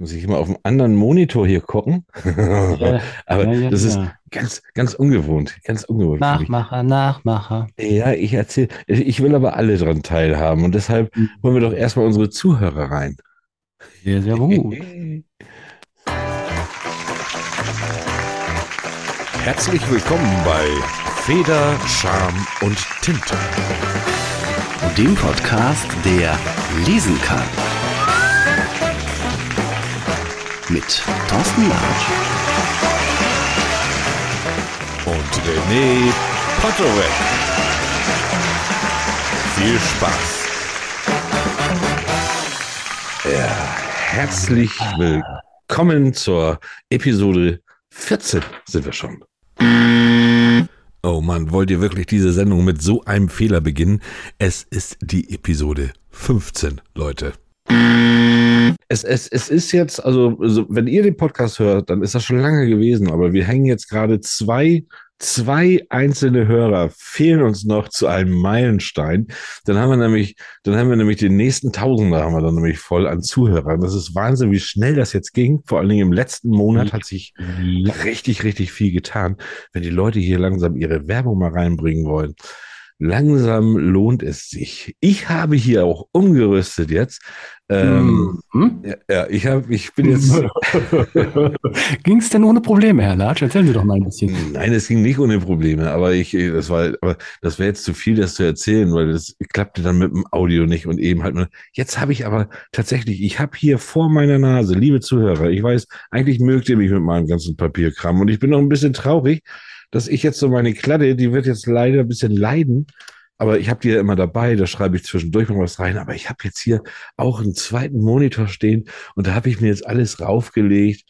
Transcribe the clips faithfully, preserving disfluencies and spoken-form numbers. muss ich immer auf einem anderen Monitor hier gucken. Ja, aber ja, ja, das ja. ist ganz, ganz ungewohnt. Ganz ungewohnt. Nachmacher, Nachmacher. Ja, ich erzähle, ich will aber alle dran teilhaben und deshalb mhm. holen wir doch erstmal unsere Zuhörer rein. Sehr, sehr gut. Herzlich willkommen bei Feder, Charme und Tinte. Dem Podcast, der lesen kann. Mit Thorsten Latsch. Und René Pattorek. Viel Spaß. Ja, herzlich willkommen zur Episode vierzehn sind wir schon. Oh Mann, wollt ihr wirklich diese Sendung mit so einem Fehler beginnen? Es ist die Episode fünfzehn, Leute. Es, es, es ist jetzt, also, also wenn ihr den Podcast hört, dann ist das schon lange gewesen, aber wir hängen jetzt gerade zwei, zwei einzelne Hörer, fehlen uns noch zu einem Meilenstein. Dann haben wir nämlich, dann haben wir nämlich den nächsten Tausender haben wir dann nämlich voll an Zuhörern. Das ist Wahnsinn, wie schnell das jetzt ging. Vor allen Dingen im letzten Monat hat sich richtig, richtig viel getan. Wenn die Leute hier langsam ihre Werbung mal reinbringen wollen, langsam lohnt es sich. Ich habe hier auch umgerüstet jetzt. Ähm, hm? ja, ja, ich habe, ich bin jetzt. Ging es denn ohne Probleme, Herr Latsch? Erzählen Sie doch mal ein bisschen. Nein, es ging nicht ohne Probleme, aber ich, das war, aber das wäre jetzt zu viel, das zu erzählen, weil das klappte dann mit dem Audio nicht und eben halt nur. Jetzt habe ich aber tatsächlich, ich habe hier vor meiner Nase, liebe Zuhörer, ich weiß, eigentlich mögt ihr mich mit meinem ganzen Papierkram und ich bin noch ein bisschen traurig, dass ich jetzt so meine Kladde, die wird jetzt leider ein bisschen leiden. Aber ich habe die ja immer dabei, da schreibe ich zwischendurch mal was rein. Aber ich habe jetzt hier auch einen zweiten Monitor stehen und da habe ich mir jetzt alles raufgelegt.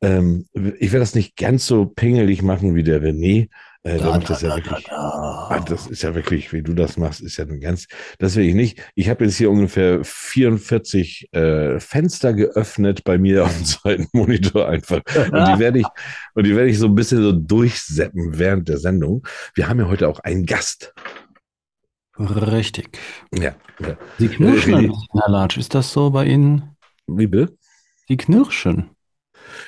Ähm, ich werde das nicht ganz so pingelig machen wie der René. Äh, da, damit da, das, ja da, wirklich, da, da. das ist ja wirklich, wie du das machst, ist ja nun ganz, das will ich nicht. Ich habe jetzt hier ungefähr vierundvierzig äh, Fenster geöffnet bei mir auf dem zweiten Monitor einfach. Und die werde ich, und die werde ich so ein bisschen so durchseppen während der Sendung. Wir haben ja heute auch einen Gast. Richtig. Ja. ja. Sie knirschen ein bisschen, Herr Latsch. Ist das so bei Ihnen? Wie bitte? Sie knirschen.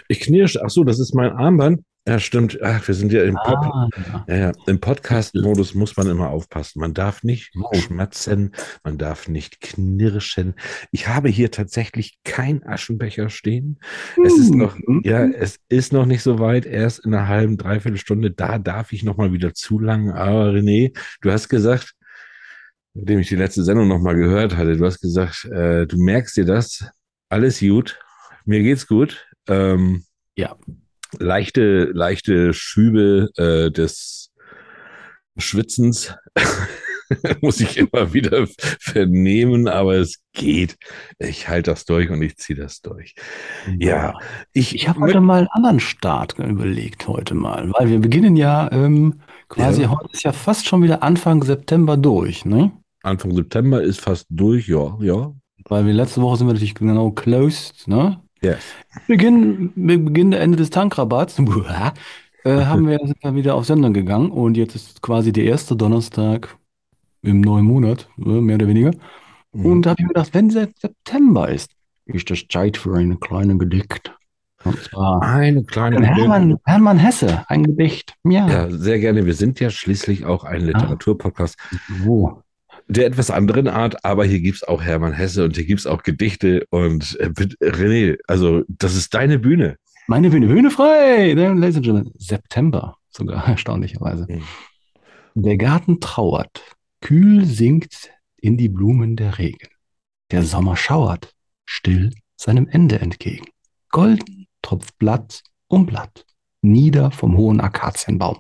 Ich knirsche. Ach so, das ist mein Armband. Ja, stimmt. Ach, wir sind ja im, Pop- ah, ja. Ja, im Podcast-Modus muss man immer aufpassen. Man darf nicht schmatzen, man darf nicht knirschen. Ich habe hier tatsächlich keinen Aschenbecher stehen. Es ist noch, ja, es ist noch nicht so weit. Erst in einer halben, dreiviertel Stunde, da darf ich nochmal wieder zu lang. Aber René, du hast gesagt, nachdem ich die letzte Sendung nochmal gehört hatte, du hast gesagt, äh, du merkst dir das, alles gut, mir geht's gut. Ähm, ja. Leichte, leichte Schübe äh, des Schwitzens muss ich immer wieder vernehmen, aber es geht. Ich halte das durch und ich ziehe das durch. Ja, ja. Ich, ich habe heute mal einen anderen Start überlegt, heute mal, weil wir beginnen ja ähm, quasi, ja. heute ist ja fast schon wieder Anfang September durch, ne? Anfang September ist fast durch, ja, ja. Weil wir letzte Woche sind wir natürlich genau closed, ne? Yes. Beginn, Beginn der Ende des Tankrabatts äh, haben wir sind wieder auf Sendung gegangen und jetzt ist quasi der erste Donnerstag im neuen Monat, mehr oder weniger. Mhm. Und da habe ich mir gedacht, wenn September ist, ist das Zeit für eine kleine Gedicht. Und zwar eine kleine Hermann, Hermann Hesse, ein Gedicht. Ja. ja, sehr gerne. Wir sind ja schließlich auch ein Literaturpodcast. Wo? Ah. Der etwas anderen Art, aber hier gibt's auch Hermann Hesse und hier gibt's auch Gedichte und äh, René, also das ist deine Bühne. Meine Bühne, Bühne frei! Ladies and Gentlemen, September sogar, erstaunlicherweise. Mhm. Der Garten trauert, kühl sinkt in die Blumen der Regen. Der Sommer schauert, still seinem Ende entgegen. Golden tropft Blatt um Blatt, nieder vom hohen Akazienbaum.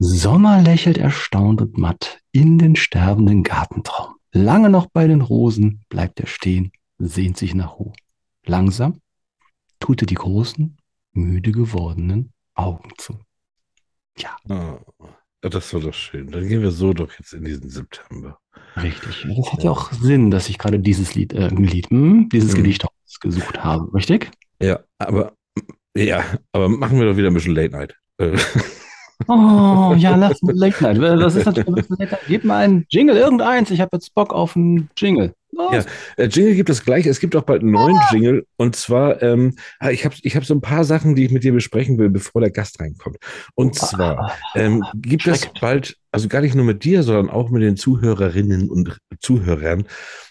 Sommer lächelt erstaunt und matt in den sterbenden Gartentraum. Lange noch bei den Rosen bleibt er stehen, sehnt sich nach Ruhe. Langsam tut er die großen, müde gewordenen Augen zu. Ja. Oh, das war doch schön. Dann gehen wir so doch jetzt in diesen September. Richtig. Das hat ja auch Sinn, dass ich gerade dieses Lied, äh, Lied hm, dieses hm. Gedicht ausgesucht habe, richtig? Ja, aber ja, aber machen wir doch wieder ein bisschen Late Night. Oh, ja, lass mal Late Night. Das ist natürlich, gib mal einen Jingle, irgendeins. Ich habe jetzt Bock auf einen Jingle. Oh. Ja, äh, Jingle gibt es gleich. Es gibt auch bald einen neuen ah. Jingle. Und zwar, ähm, ich habe ich hab so ein paar Sachen, die ich mit dir besprechen will, bevor der Gast reinkommt. Und zwar ähm, gibt es bald, also gar nicht nur mit dir, sondern auch mit den Zuhörerinnen und Zuhörern,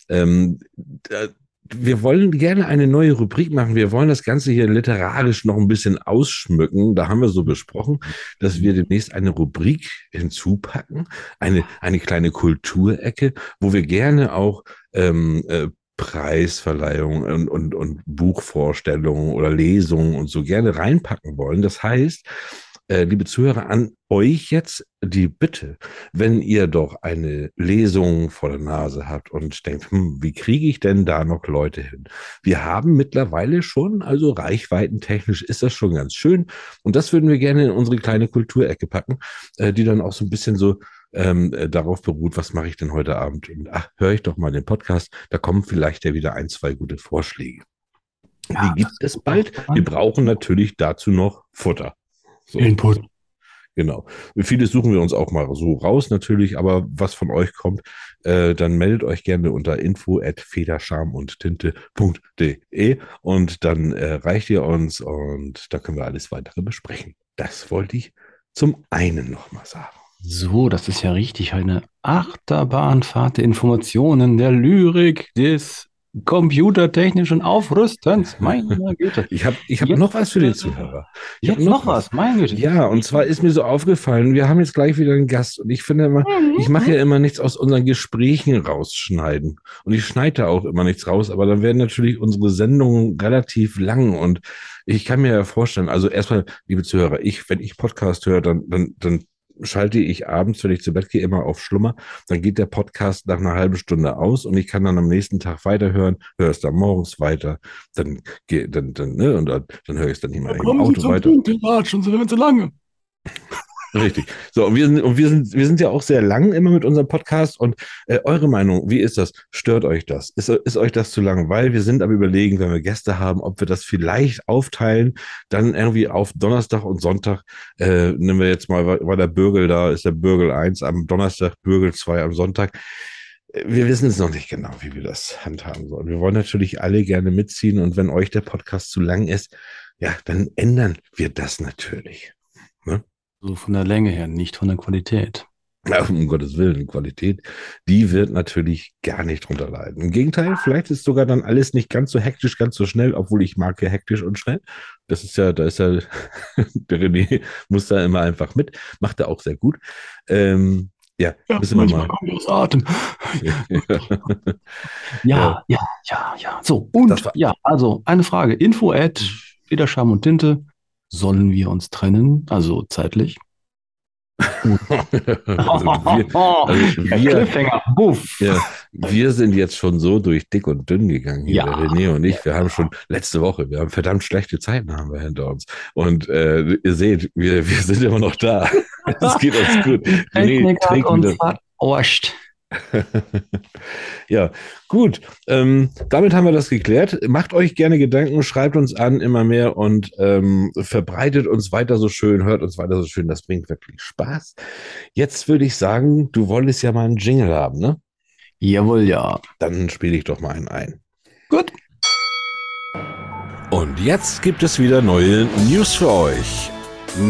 ähm, da, wir wollen gerne eine neue Rubrik machen. Wir wollen das Ganze hier literarisch noch ein bisschen ausschmücken. Da haben wir so besprochen, dass wir demnächst eine Rubrik hinzupacken, eine, eine kleine Kulturecke, wo wir gerne auch ähm, äh, Preisverleihungen und, und, und Buchvorstellungen oder Lesungen und so gerne reinpacken wollen. Das heißt, äh, liebe Zuhörer, an euch jetzt die Bitte, wenn ihr doch eine Lesung vor der Nase habt und denkt, hm, wie kriege ich denn da noch Leute hin? Wir haben mittlerweile schon, also reichweitentechnisch ist das schon ganz schön, und das würden wir gerne in unsere kleine Kulturecke packen, äh, die dann auch so ein bisschen so ähm, darauf beruht, was mache ich denn heute Abend? Und ach, höre ich doch mal den Podcast, da kommen vielleicht ja wieder ein, zwei gute Vorschläge. Ja, die gibt es bald. Wir brauchen natürlich dazu noch Futter. So. Input. Genau. Vieles suchen wir uns auch mal so raus natürlich, aber was von euch kommt, äh, dann meldet euch gerne unter info at feder charme und tinte punkt de und dann äh, reicht ihr uns und da können wir alles weitere besprechen. Das wollte ich zum einen nochmal sagen. So, das ist ja richtig eine Achterbahnfahrt der Informationen, der Lyrik, des computertechnischen Aufrüstens, meine Güte. Ich habe ich hab noch was für die Zuhörer. Ich jetzt noch was, was. Meine Güte. Ja, und zwar ist mir so aufgefallen, wir haben jetzt gleich wieder einen Gast und ich finde immer, ich mache ja immer nichts aus unseren Gesprächen rausschneiden und ich schneide auch immer nichts raus, aber dann werden natürlich unsere Sendungen relativ lang und ich kann mir ja vorstellen, also erstmal, liebe Zuhörer, ich, wenn ich Podcast höre, dann, dann, dann schalte ich abends, wenn ich zu Bett gehe, immer auf Schlummer, dann geht der Podcast nach einer halben Stunde aus und ich kann dann am nächsten Tag weiterhören, höre es dann morgens weiter, dann gehe, dann, dann, ne, und dann, dann höre ich es dann nicht mehr im Auto weiter. Schon sind wir zu lange. Richtig. So, und wir sind, und wir sind, wir sind ja auch sehr lang immer mit unserem Podcast und äh, eure Meinung, wie ist das? Stört euch das? Ist, ist euch das zu lang? Weil wir sind am Überlegen, wenn wir Gäste haben, ob wir das vielleicht aufteilen, dann irgendwie auf Donnerstag und Sonntag, äh, nehmen wir jetzt mal, weil der Bürgel da ist, der Bürgel eins am Donnerstag, Bürgel zwei am Sonntag. Wir wissen es noch nicht genau, wie wir das handhaben sollen. Wir wollen natürlich alle gerne mitziehen und wenn euch der Podcast zu lang ist, ja, dann ändern wir das natürlich. Ne? So von der Länge her, nicht von der Qualität. Ja, um Gottes Willen, die Qualität, die wird natürlich gar nicht drunter leiden. Im Gegenteil, vielleicht ist sogar dann alles nicht ganz so hektisch, ganz so schnell, obwohl ich mag ja hektisch und schnell. Das ist ja, da ist ja, der René muss da immer einfach mit, macht er auch sehr gut. Ähm, ja, ja, müssen wir mal. Kommt aus Atem. ja, ja, ja, ja. So, und ja, also eine Frage. Info at Feder, Charme und Tinte. Sollen wir uns trennen? Also zeitlich? also wir, also wir, Buff. Ja, wir sind jetzt schon so durch dick und dünn gegangen, ja, hier, René und ich. Wir haben schon letzte Woche, wir haben verdammt schlechte Zeiten haben wir hinter uns. Und äh, ihr seht, wir, wir sind immer noch da. Es geht uns gut. René trägt wieder. Ja, gut. Ähm, damit haben wir das geklärt. Macht euch gerne Gedanken, schreibt uns an immer mehr und ähm, verbreitet uns weiter so schön, hört uns weiter so schön. Das bringt wirklich Spaß. Jetzt würde ich sagen, du wolltest ja mal einen Jingle haben, ne? Jawohl, ja. Dann spiele ich doch mal einen ein. Gut. Und jetzt gibt es wieder neue News für euch.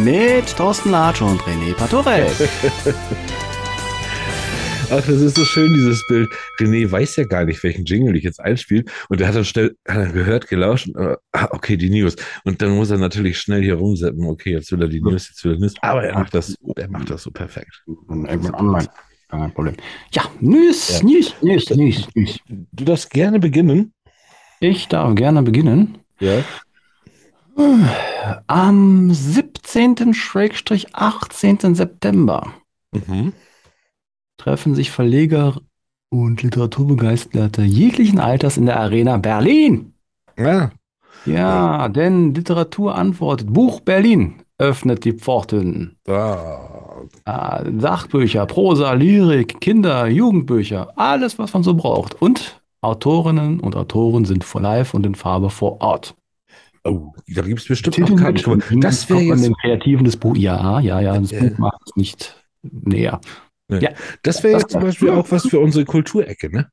Mit Thorsten Latsch und René Pattorek. Ach, das ist so schön, dieses Bild. René weiß ja gar nicht, welchen Jingle ich jetzt einspiele. Und er hat dann schnell hat dann gehört, gelauscht. Und, äh, ah, okay, die News. Und dann muss er natürlich schnell hier rumseppen. Okay, jetzt will er die News, jetzt will er die News. Aber er macht das, er macht das so perfekt. Und irgendwann online. Kein Problem. Ja, News, ja. News, News, News, News. Du darfst gerne beginnen. Ich darf gerne beginnen. Ja. Am siebzehnten bis achtzehnten September. Mhm. Treffen sich Verleger und Literaturbegeisterte jeglichen Alters in der Arena Berlin. Ja. Ja, denn Literatur antwortet. Buch Berlin öffnet die Pforten. Ah. Sachbücher, Prosa, Lyrik, Kinder-, Jugendbücher, alles, was man so braucht. Und Autorinnen und Autoren sind live und in Farbe vor Ort. Oh, da gibt es bestimmt Titel noch keine. Das wäre jetzt... den Kreativen des Buch. Ja, ja, ja, das äh, Buch macht es nicht näher. Ne. Ja, das wäre jetzt zum Beispiel auch was für unsere Kulturecke, ne?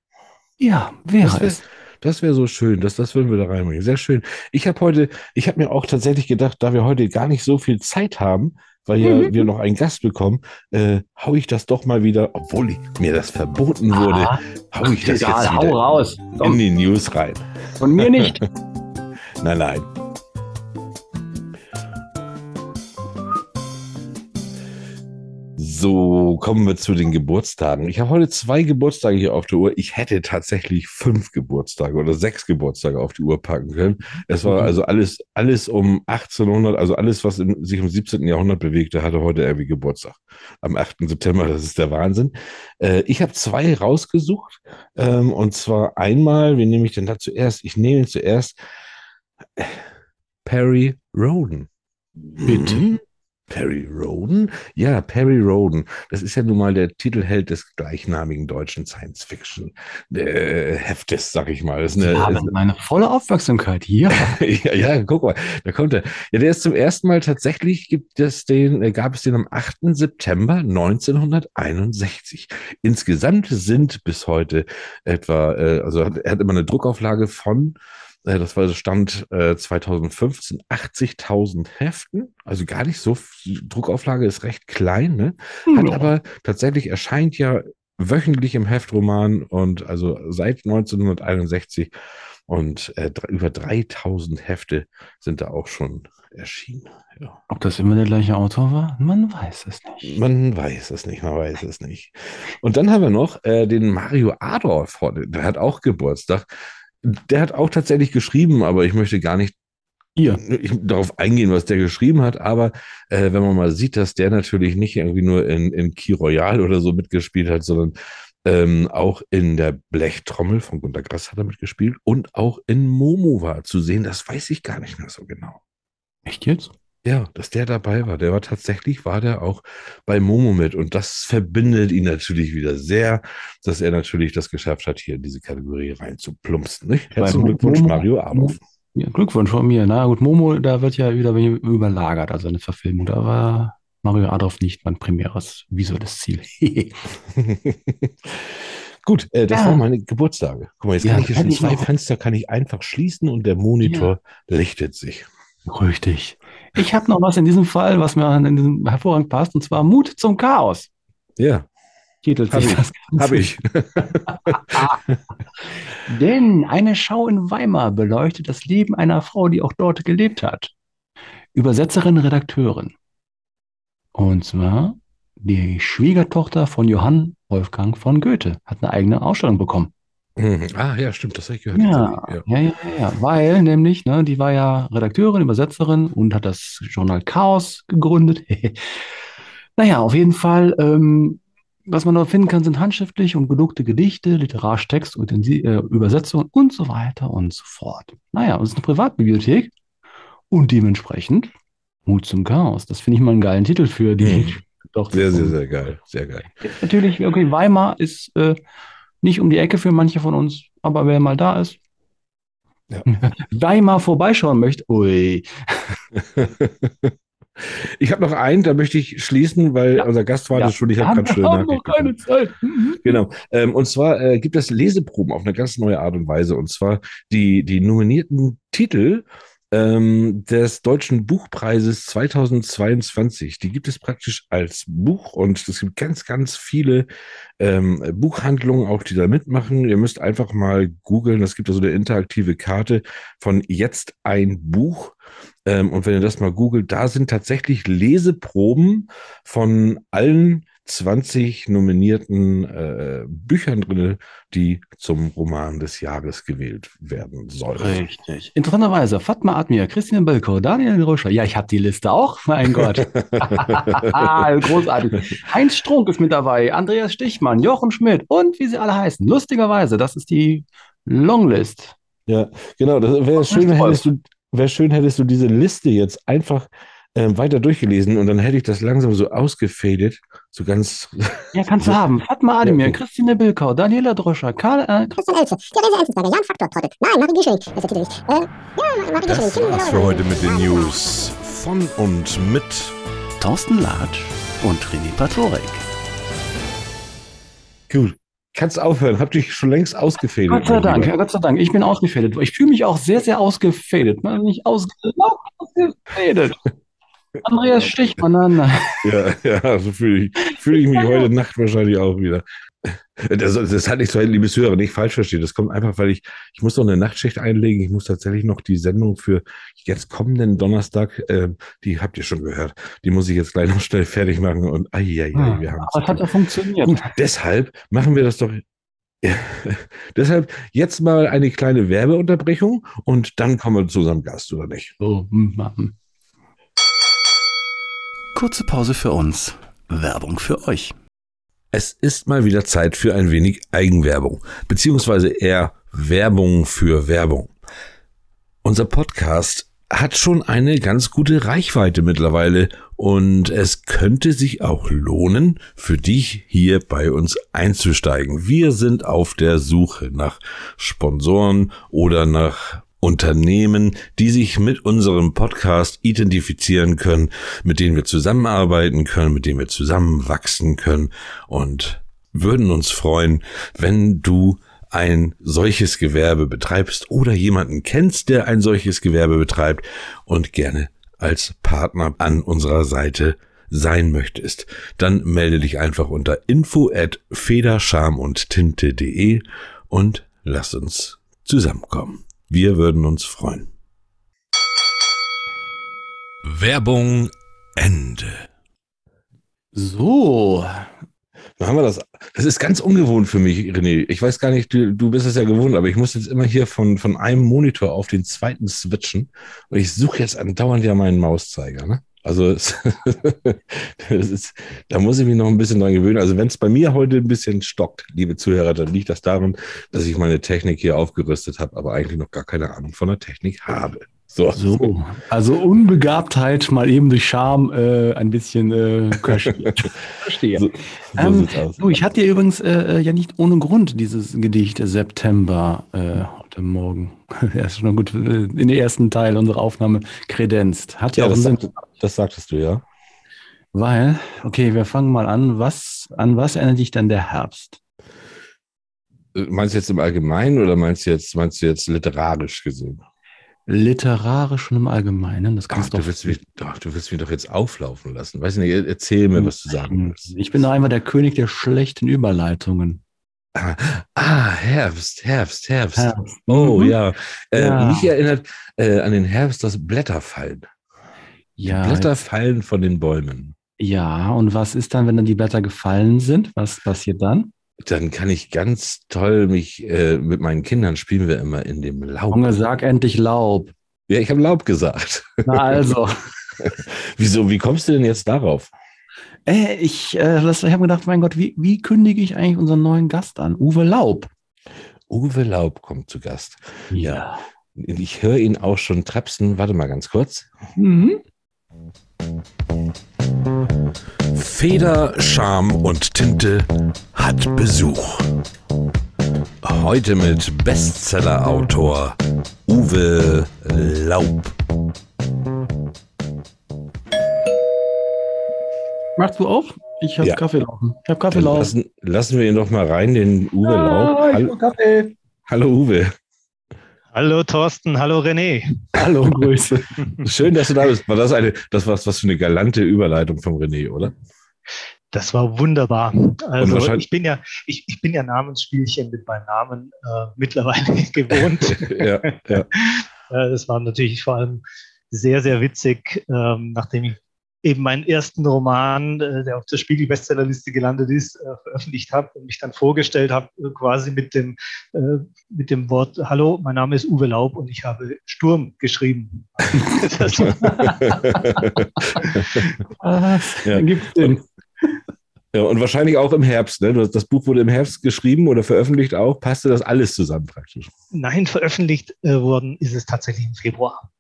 Ja, wäre es. Das wäre so schön, das, das würden wir da reinbringen. Sehr schön. Ich habe heute, ich habe mir auch tatsächlich gedacht, da wir heute gar nicht so viel Zeit haben, weil ja mhm. wir noch einen Gast bekommen, äh, hau ich das doch mal wieder, obwohl ich, mir das verboten wurde, ah, hau ich das egal, jetzt wieder hau raus. Komm. In die News rein. Von mir nicht. Nein, nein. So, kommen wir zu den Geburtstagen. Ich habe heute zwei Geburtstage hier auf der Uhr. Ich hätte tatsächlich fünf Geburtstage oder sechs Geburtstage auf die Uhr packen können. Es war also alles, alles um achtzehnhundert, also alles, was im, sich im siebzehnten Jahrhundert bewegte, hatte heute irgendwie Geburtstag. Am achten September, das ist der Wahnsinn. Äh, ich habe zwei rausgesucht. Ähm, und zwar einmal, wen nehme ich denn da zuerst? Ich nehme zuerst äh, Perry Rhodan. Bitte. Mhm. Perry Rhodan? Ja, Perry Rhodan. Das ist ja nun mal der Titelheld des gleichnamigen deutschen Science-Fiction-Heftes, sag ich mal. Das ist eine, ja, ist meine volle Aufmerksamkeit hier. ja, ja, guck mal, da kommt er. Ja, der ist zum ersten Mal tatsächlich, gibt es den, gab es den am achten September neunzehnhunderteinundsechzig. Insgesamt sind bis heute etwa, also er hat immer eine Druckauflage von... Das war der Stand äh, zweitausendfünfzehn, achtzigtausend Heften, also gar nicht so, die Druckauflage ist recht klein, ne? Hat ja. aber tatsächlich erscheint ja wöchentlich im Heftroman und also seit neunzehnhunderteinundsechzig und äh, über dreitausend Hefte sind da auch schon erschienen. Ja. Ob das immer der gleiche Autor war? Man weiß es nicht. Man weiß es nicht, man weiß es nicht. Und dann haben wir noch äh, den Mario Adorf, der hat auch Geburtstag. Der hat auch tatsächlich geschrieben, aber ich möchte gar nicht ja. ich, darauf eingehen, was der geschrieben hat. Aber äh, wenn man mal sieht, dass der natürlich nicht irgendwie nur in, in Key Royal oder so mitgespielt hat, sondern ähm, auch in der Blechtrommel von Günter Grass hat er mitgespielt und auch in Momo war zu sehen. Das weiß ich gar nicht mehr so genau. Echt jetzt? Ja, dass der dabei war. Der war tatsächlich, war der auch bei Momo mit. Und das verbindet ihn natürlich wieder sehr, dass er natürlich das geschafft hat, hier in diese Kategorie reinzuplumpsen. Herzlichen Glückwunsch, Momo, Mario Adorf. Ja, Glückwunsch von mir. Na gut, Momo, da wird ja wieder überlagert, also eine Verfilmung. Da war Mario Adorf nicht mein primäres visuelles Ziel. Gut, äh, das ja. waren meine Geburtstage. Guck mal, jetzt kann ja, ich jetzt zwei Fenster kann ich einfach schließen und der Monitor ja. lichtet sich. Richtig. Ich habe noch was in diesem Fall, was mir in diesem hervorragend passt, und zwar Mut zum Chaos. Ja. Titelt sich das Ganze. Hab ich. Denn eine Schau in Weimar beleuchtet das Leben einer Frau, die auch dort gelebt hat. Übersetzerin, Redakteurin. Und zwar die Schwiegertochter von Johann Wolfgang von Goethe. Hat eine eigene Ausstellung bekommen. Ah, ja, stimmt, das habe ich gehört. Ja, ja, ja, ja, ja. Weil nämlich, ne, die war ja Redakteurin, Übersetzerin und hat das Journal Chaos gegründet. Naja, auf jeden Fall, ähm, was man dort finden kann, sind handschriftliche und gedruckte Gedichte, literarischer Text und äh, Übersetzungen und so weiter und so fort. Naja, es ist eine Privatbibliothek und dementsprechend Mut zum Chaos. Das finde ich mal einen geilen Titel für die. Mhm. Doch, sehr, sehr, sehr geil, sehr geil. Natürlich, okay, Weimar ist... Äh, nicht um die Ecke für manche von uns, aber wer mal da ist, ja. Weimar vorbeischauen möchte, ui. Ich habe noch einen, da möchte ich schließen, weil ja. unser Gast war ja. das schon. Ich habe ganz schön noch keine Zeit. Mhm. Genau. Ähm, und zwar äh, gibt es Leseproben auf eine ganz neue Art und Weise. Und zwar die, die nominierten Titel des Deutschen Buchpreises zweitausendzweiundzwanzig. Die gibt es praktisch als Buch und es gibt ganz, ganz viele ähm, Buchhandlungen auch, die da mitmachen. Ihr müsst einfach mal googeln. Es gibt also eine interaktive Karte von Jetzt ein Buch. Ähm, und wenn ihr das mal googelt, da sind tatsächlich Leseproben von allen zwanzig nominierten äh, Büchern drin, die zum Roman des Jahres gewählt werden sollen. Richtig. Interessanterweise Fatma Ademir, Kristine Bilkau, Daniela Dröscher. Ja, ich habe die Liste auch. Mein Gott. Großartig. Heinz Strunk ist mit dabei, Andreas Stichmann, Jochen Schmidt und wie sie alle heißen. Lustigerweise, das ist die Longlist. Ja, genau. Das wäre schön, hättest du, wär schön, hättest du diese Liste jetzt einfach ähm, weiter durchgelesen und dann hätte ich das langsam so ausgefadet, so ganz... Ja, kannst du haben. Fatma Ademir, ja. Kristine Bilkau, Daniela Dröscher, Karl... Äh, Christian Elze, Therese Elzensberger, Jan Faktor-Trottel. Nein, Marie Gischering. Das, äh, ja, Marie Gischering. Das war's für heute mit den News von und mit Thorsten Latsch und René Pattorek. Gut. Kannst aufhören, hab dich schon längst ausgefädelt. Gott sei Dank, ja, Gott sei Dank, ich bin auch gefädelt. Ich fühle mich auch sehr, sehr ausgefädelt. Nicht ausgefädelt. Andreas sticht voneinander. Ja, ja, so fühle ich, fühl ich mich heute Nacht wahrscheinlich auch wieder. Das, das hatte ich so, liebes Hörer, nicht falsch verstehen. Das kommt einfach, weil ich, ich muss noch eine Nachtschicht einlegen. Ich muss tatsächlich noch die Sendung für jetzt kommenden Donnerstag, äh, die habt ihr schon gehört, die muss ich jetzt gleich noch schnell fertig machen. Und ai, ai, ai, wir haben das hat ja funktioniert. Gut, deshalb machen wir das doch. Ja, deshalb jetzt mal eine kleine Werbeunterbrechung und dann kommen wir zu unserem Gast, oder nicht? So, machen. Kurze Pause für uns. Werbung für euch. Es ist mal wieder Zeit für ein wenig Eigenwerbung, beziehungsweise eher Werbung für Werbung. Unser Podcast hat schon eine ganz gute Reichweite mittlerweile und es könnte sich auch lohnen, für dich hier bei uns einzusteigen. Wir sind auf der Suche nach Sponsoren oder nach Unternehmen, die sich mit unserem Podcast identifizieren können, mit denen wir zusammenarbeiten können, mit denen wir zusammenwachsen können und würden uns freuen, wenn du ein solches Gewerbe betreibst oder jemanden kennst, der ein solches Gewerbe betreibt und gerne als Partner an unserer Seite sein möchtest. Dann melde dich einfach unter info at feder charme und tinte punkt de und lass uns zusammenkommen. Wir würden uns freuen. Werbung Ende. So. Dann haben wir das. Das ist ganz ungewohnt für mich, René. Ich weiß gar nicht, du, du bist es ja gewohnt, aber ich muss jetzt immer hier von, von einem Monitor auf den zweiten switchen. Und ich suche jetzt andauernd ja meinen Mauszeiger, ne? Also es, das ist, da muss ich mich noch ein bisschen dran gewöhnen. Also wenn es bei mir heute ein bisschen stockt, liebe Zuhörer, dann liegt das daran, dass ich meine Technik hier aufgerüstet habe, aber eigentlich noch gar keine Ahnung von der Technik habe. So, so also Unbegabtheit mal eben durch Charme äh, ein bisschen äh, kaschiert. Verstehe. So, so ähm, sieht's aus. Du, ich hatte dir übrigens äh, ja nicht ohne Grund dieses Gedicht September äh, heute Morgen. Er ist schon gut in den ersten Teil unserer Aufnahme kredenzt. Hat ja, ja auch das, einen sagt, Sinn. Das sagtest du, ja. Weil, okay, wir fangen mal an. Was, an was erinnert dich dann der Herbst? Meinst du jetzt im Allgemeinen oder meinst du jetzt, meinst du jetzt literarisch gesehen? Literarisch und im Allgemeinen. Das kannst Ach, doch du, willst mich, doch, du willst mich doch jetzt auflaufen lassen. Weiß nicht, erzähl mir, was du sagen willst. Ich bin doch einmal der König der schlechten Überleitungen. Ah, ah Herbst, Herbst, Herbst, Herbst. Oh, mhm. ja. Äh, ja. Mich erinnert äh, an den Herbst, dass Blätter fallen. Ja, die Blätter jetzt. Fallen von den Bäumen. Ja, und was ist dann, wenn dann die Blätter gefallen sind? Was passiert dann? Dann kann ich ganz toll mich äh, mit meinen Kindern spielen wir immer in dem Laub. Junge, sag endlich Laub. Ja, ich habe Laub gesagt. Na also. Wieso, wie kommst du denn jetzt darauf? Äh, ich äh, ich habe mir gedacht, mein Gott, wie, wie kündige ich eigentlich unseren neuen Gast an? Uwe Laub. Uwe Laub kommt zu Gast. Ja. ja. Ich höre ihn auch schon trapsen. Warte mal ganz kurz. Mhm. Feder, Charme und Tinte hat Besuch. Heute mit Bestseller-Autor Uwe Laub. Machst du auf? Ich habe ja. Kaffee laufen. Ich habe Kaffee laufen. Lassen, lassen wir ihn doch mal rein, den Uwe Laub. Ah, hallo, Kaffee. Hallo Uwe. Hallo Thorsten, hallo René. Hallo, Grüße. Schön, dass du da bist. War das eine, das war was für eine galante Überleitung vom René, oder? Das war wunderbar. Also ich bin ja, ich, ich bin ja Namensspielchen mit meinem Namen äh, mittlerweile gewohnt. ja, ja. Das war natürlich vor allem sehr, sehr witzig, ähm, nachdem ich eben meinen ersten Roman, äh, der auf der Spiegel-Bestsellerliste gelandet ist, äh, veröffentlicht habe und mich dann vorgestellt habe, äh, quasi mit dem, äh, mit dem Wort, hallo, mein Name ist Uwe Laub und ich habe Sturm geschrieben. Das Was ja. gibt's denn? Ja, und wahrscheinlich auch im Herbst. Ne? Das Buch wurde im Herbst geschrieben oder veröffentlicht auch. Passte das alles zusammen praktisch? Nein, veröffentlicht äh, worden ist es tatsächlich im Februar.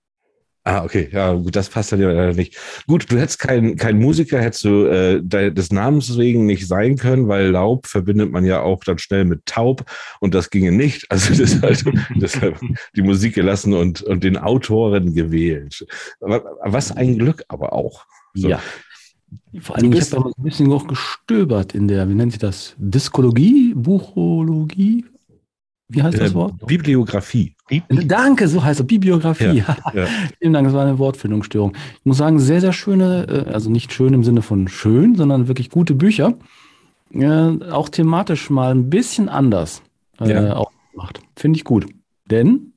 Ah, okay, ja, gut, das passt dann ja nicht. Gut, du hättest keinen kein Musiker, hättest du äh, des Namens wegen nicht sein können, weil Laub verbindet man ja auch dann schnell mit taub und das ginge nicht. Also deshalb, deshalb die Musik gelassen und, und den Autoren gewählt. Aber, was ein Glück aber auch. So. Ja. Vor allem, ich habe da mal ein bisschen auch gestöbert in der, wie nennt sich das, Diskologie, Buchologie? Wie heißt das Wort? Bibliografie. Danke, so heißt es, Bibliografie. Ja, ja. Vielen Dank, das war eine Wortfindungsstörung. Ich muss sagen, sehr, sehr schöne, also nicht schön im Sinne von schön, sondern wirklich gute Bücher. Äh, auch thematisch mal ein bisschen anders äh, ja. auch gemacht. Finde ich gut. Denn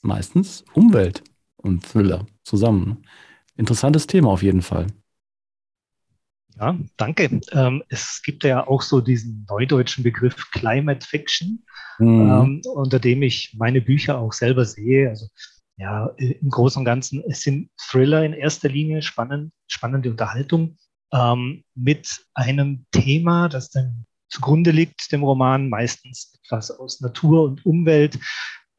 meistens Umwelt und Thriller zusammen. Interessantes Thema auf jeden Fall. Ja, danke. Ähm, es gibt ja auch so diesen neudeutschen Begriff Climate Fiction, mhm. ähm, unter dem ich meine Bücher auch selber sehe. Also ja, im Großen und Ganzen, es sind Thriller in erster Linie, spannend, spannende Unterhaltung ähm, mit einem Thema, das dann zugrunde liegt, dem Roman, meistens etwas aus Natur und Umwelt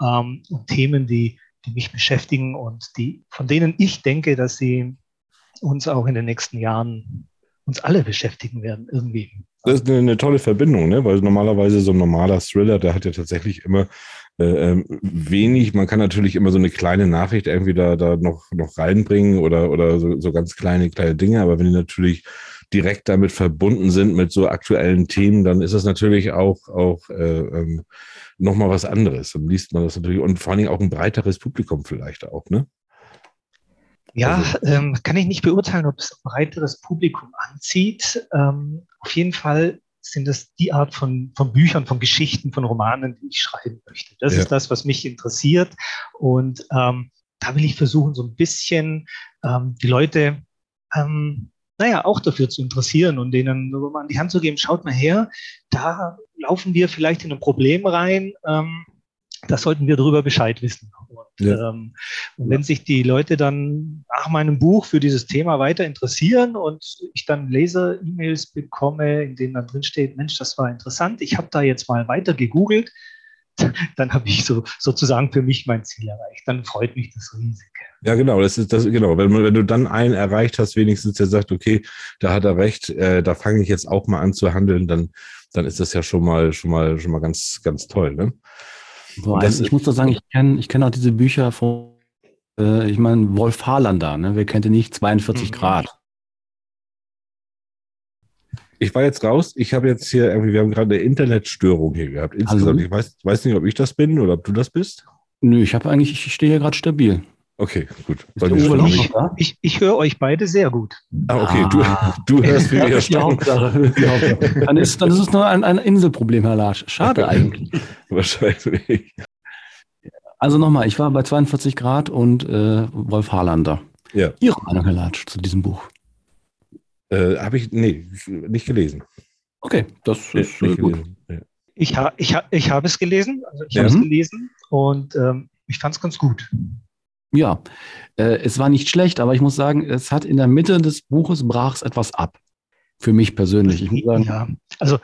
ähm, und Themen, die, die mich beschäftigen und die, von denen ich denke, dass sie uns auch in den nächsten Jahren uns alle beschäftigen werden irgendwie. Das ist eine, eine tolle Verbindung, ne? Weil normalerweise so ein normaler Thriller, der hat ja tatsächlich immer äh, wenig. Man kann natürlich immer so eine kleine Nachricht irgendwie da, da noch, noch reinbringen oder, oder so, so ganz kleine, kleine Dinge. Aber wenn die natürlich direkt damit verbunden sind mit so aktuellen Themen, dann ist das natürlich auch, auch äh, nochmal was anderes. Dann liest man das natürlich und vor allen Dingen auch ein breiteres Publikum vielleicht auch, ne? Ja, ähm, kann ich nicht beurteilen, ob es ein breiteres Publikum anzieht. Ähm, auf jeden Fall sind das die Art von, von Büchern, von Geschichten, von Romanen, die ich schreiben möchte. Das ja. ist das, was mich interessiert. Und ähm, da will ich versuchen, so ein bisschen ähm, die Leute, ähm, naja, auch dafür zu interessieren und denen so mal an die Hand zu geben, schaut mal her, da laufen wir vielleicht in ein Problem rein, ähm, da sollten wir darüber Bescheid wissen. Und, ja. ähm, und wenn sich die Leute dann nach meinem Buch für dieses Thema weiter interessieren und ich dann Leser-E-Mails bekomme, in denen dann drin steht, Mensch, das war interessant, ich habe da jetzt mal weiter gegoogelt, dann habe ich so, sozusagen für mich mein Ziel erreicht. Dann freut mich das riesig. Ja, genau. Das ist das, genau. Wenn, wenn du dann einen erreicht hast, wenigstens der sagt, okay, da hat er recht, äh, da fange ich jetzt auch mal an zu handeln, dann, dann ist das ja schon mal, schon mal, schon mal ganz, ganz toll, ne? So, also ich muss doch sagen, ich kenne ich kenn auch diese Bücher von, äh, ich meine, Wolf Harlander, ne? Wer kennt den nicht? zweiundvierzig mhm. Grad. Ich war jetzt raus, ich habe jetzt hier irgendwie, wir haben gerade eine Internetstörung hier gehabt. Insgesamt, also, ich weiß, weiß nicht, ob ich das bin oder ob du das bist. Nö, ich habe eigentlich, ich stehe hier gerade stabil. Okay, gut. Ich, ich, ich höre euch beide sehr gut. Ah, okay, ah. Du, du hörst mich ja schon. Dann ist, dann ist es nur ein, ein Inselproblem, Herr Latsch. Schade eigentlich. Wahrscheinlich. Also nochmal, ich war bei zweiundvierzig Grad und äh, Wolf Harlander. Ja. Ihre Meinung, Herr Latsch, zu diesem Buch? Äh, Habe ich, nee, nicht gelesen. Okay, das ja, ist nicht gut. Gelesen. Ja. Ich, ha, ich, ha, ich habe es gelesen, also ich ja. habe es gelesen und ähm, ich fand es ganz gut. Ja, äh, es war nicht schlecht, aber ich muss sagen, es hat in der Mitte des Buches brach es etwas ab. Für mich persönlich. Ich muss sagen, ja, also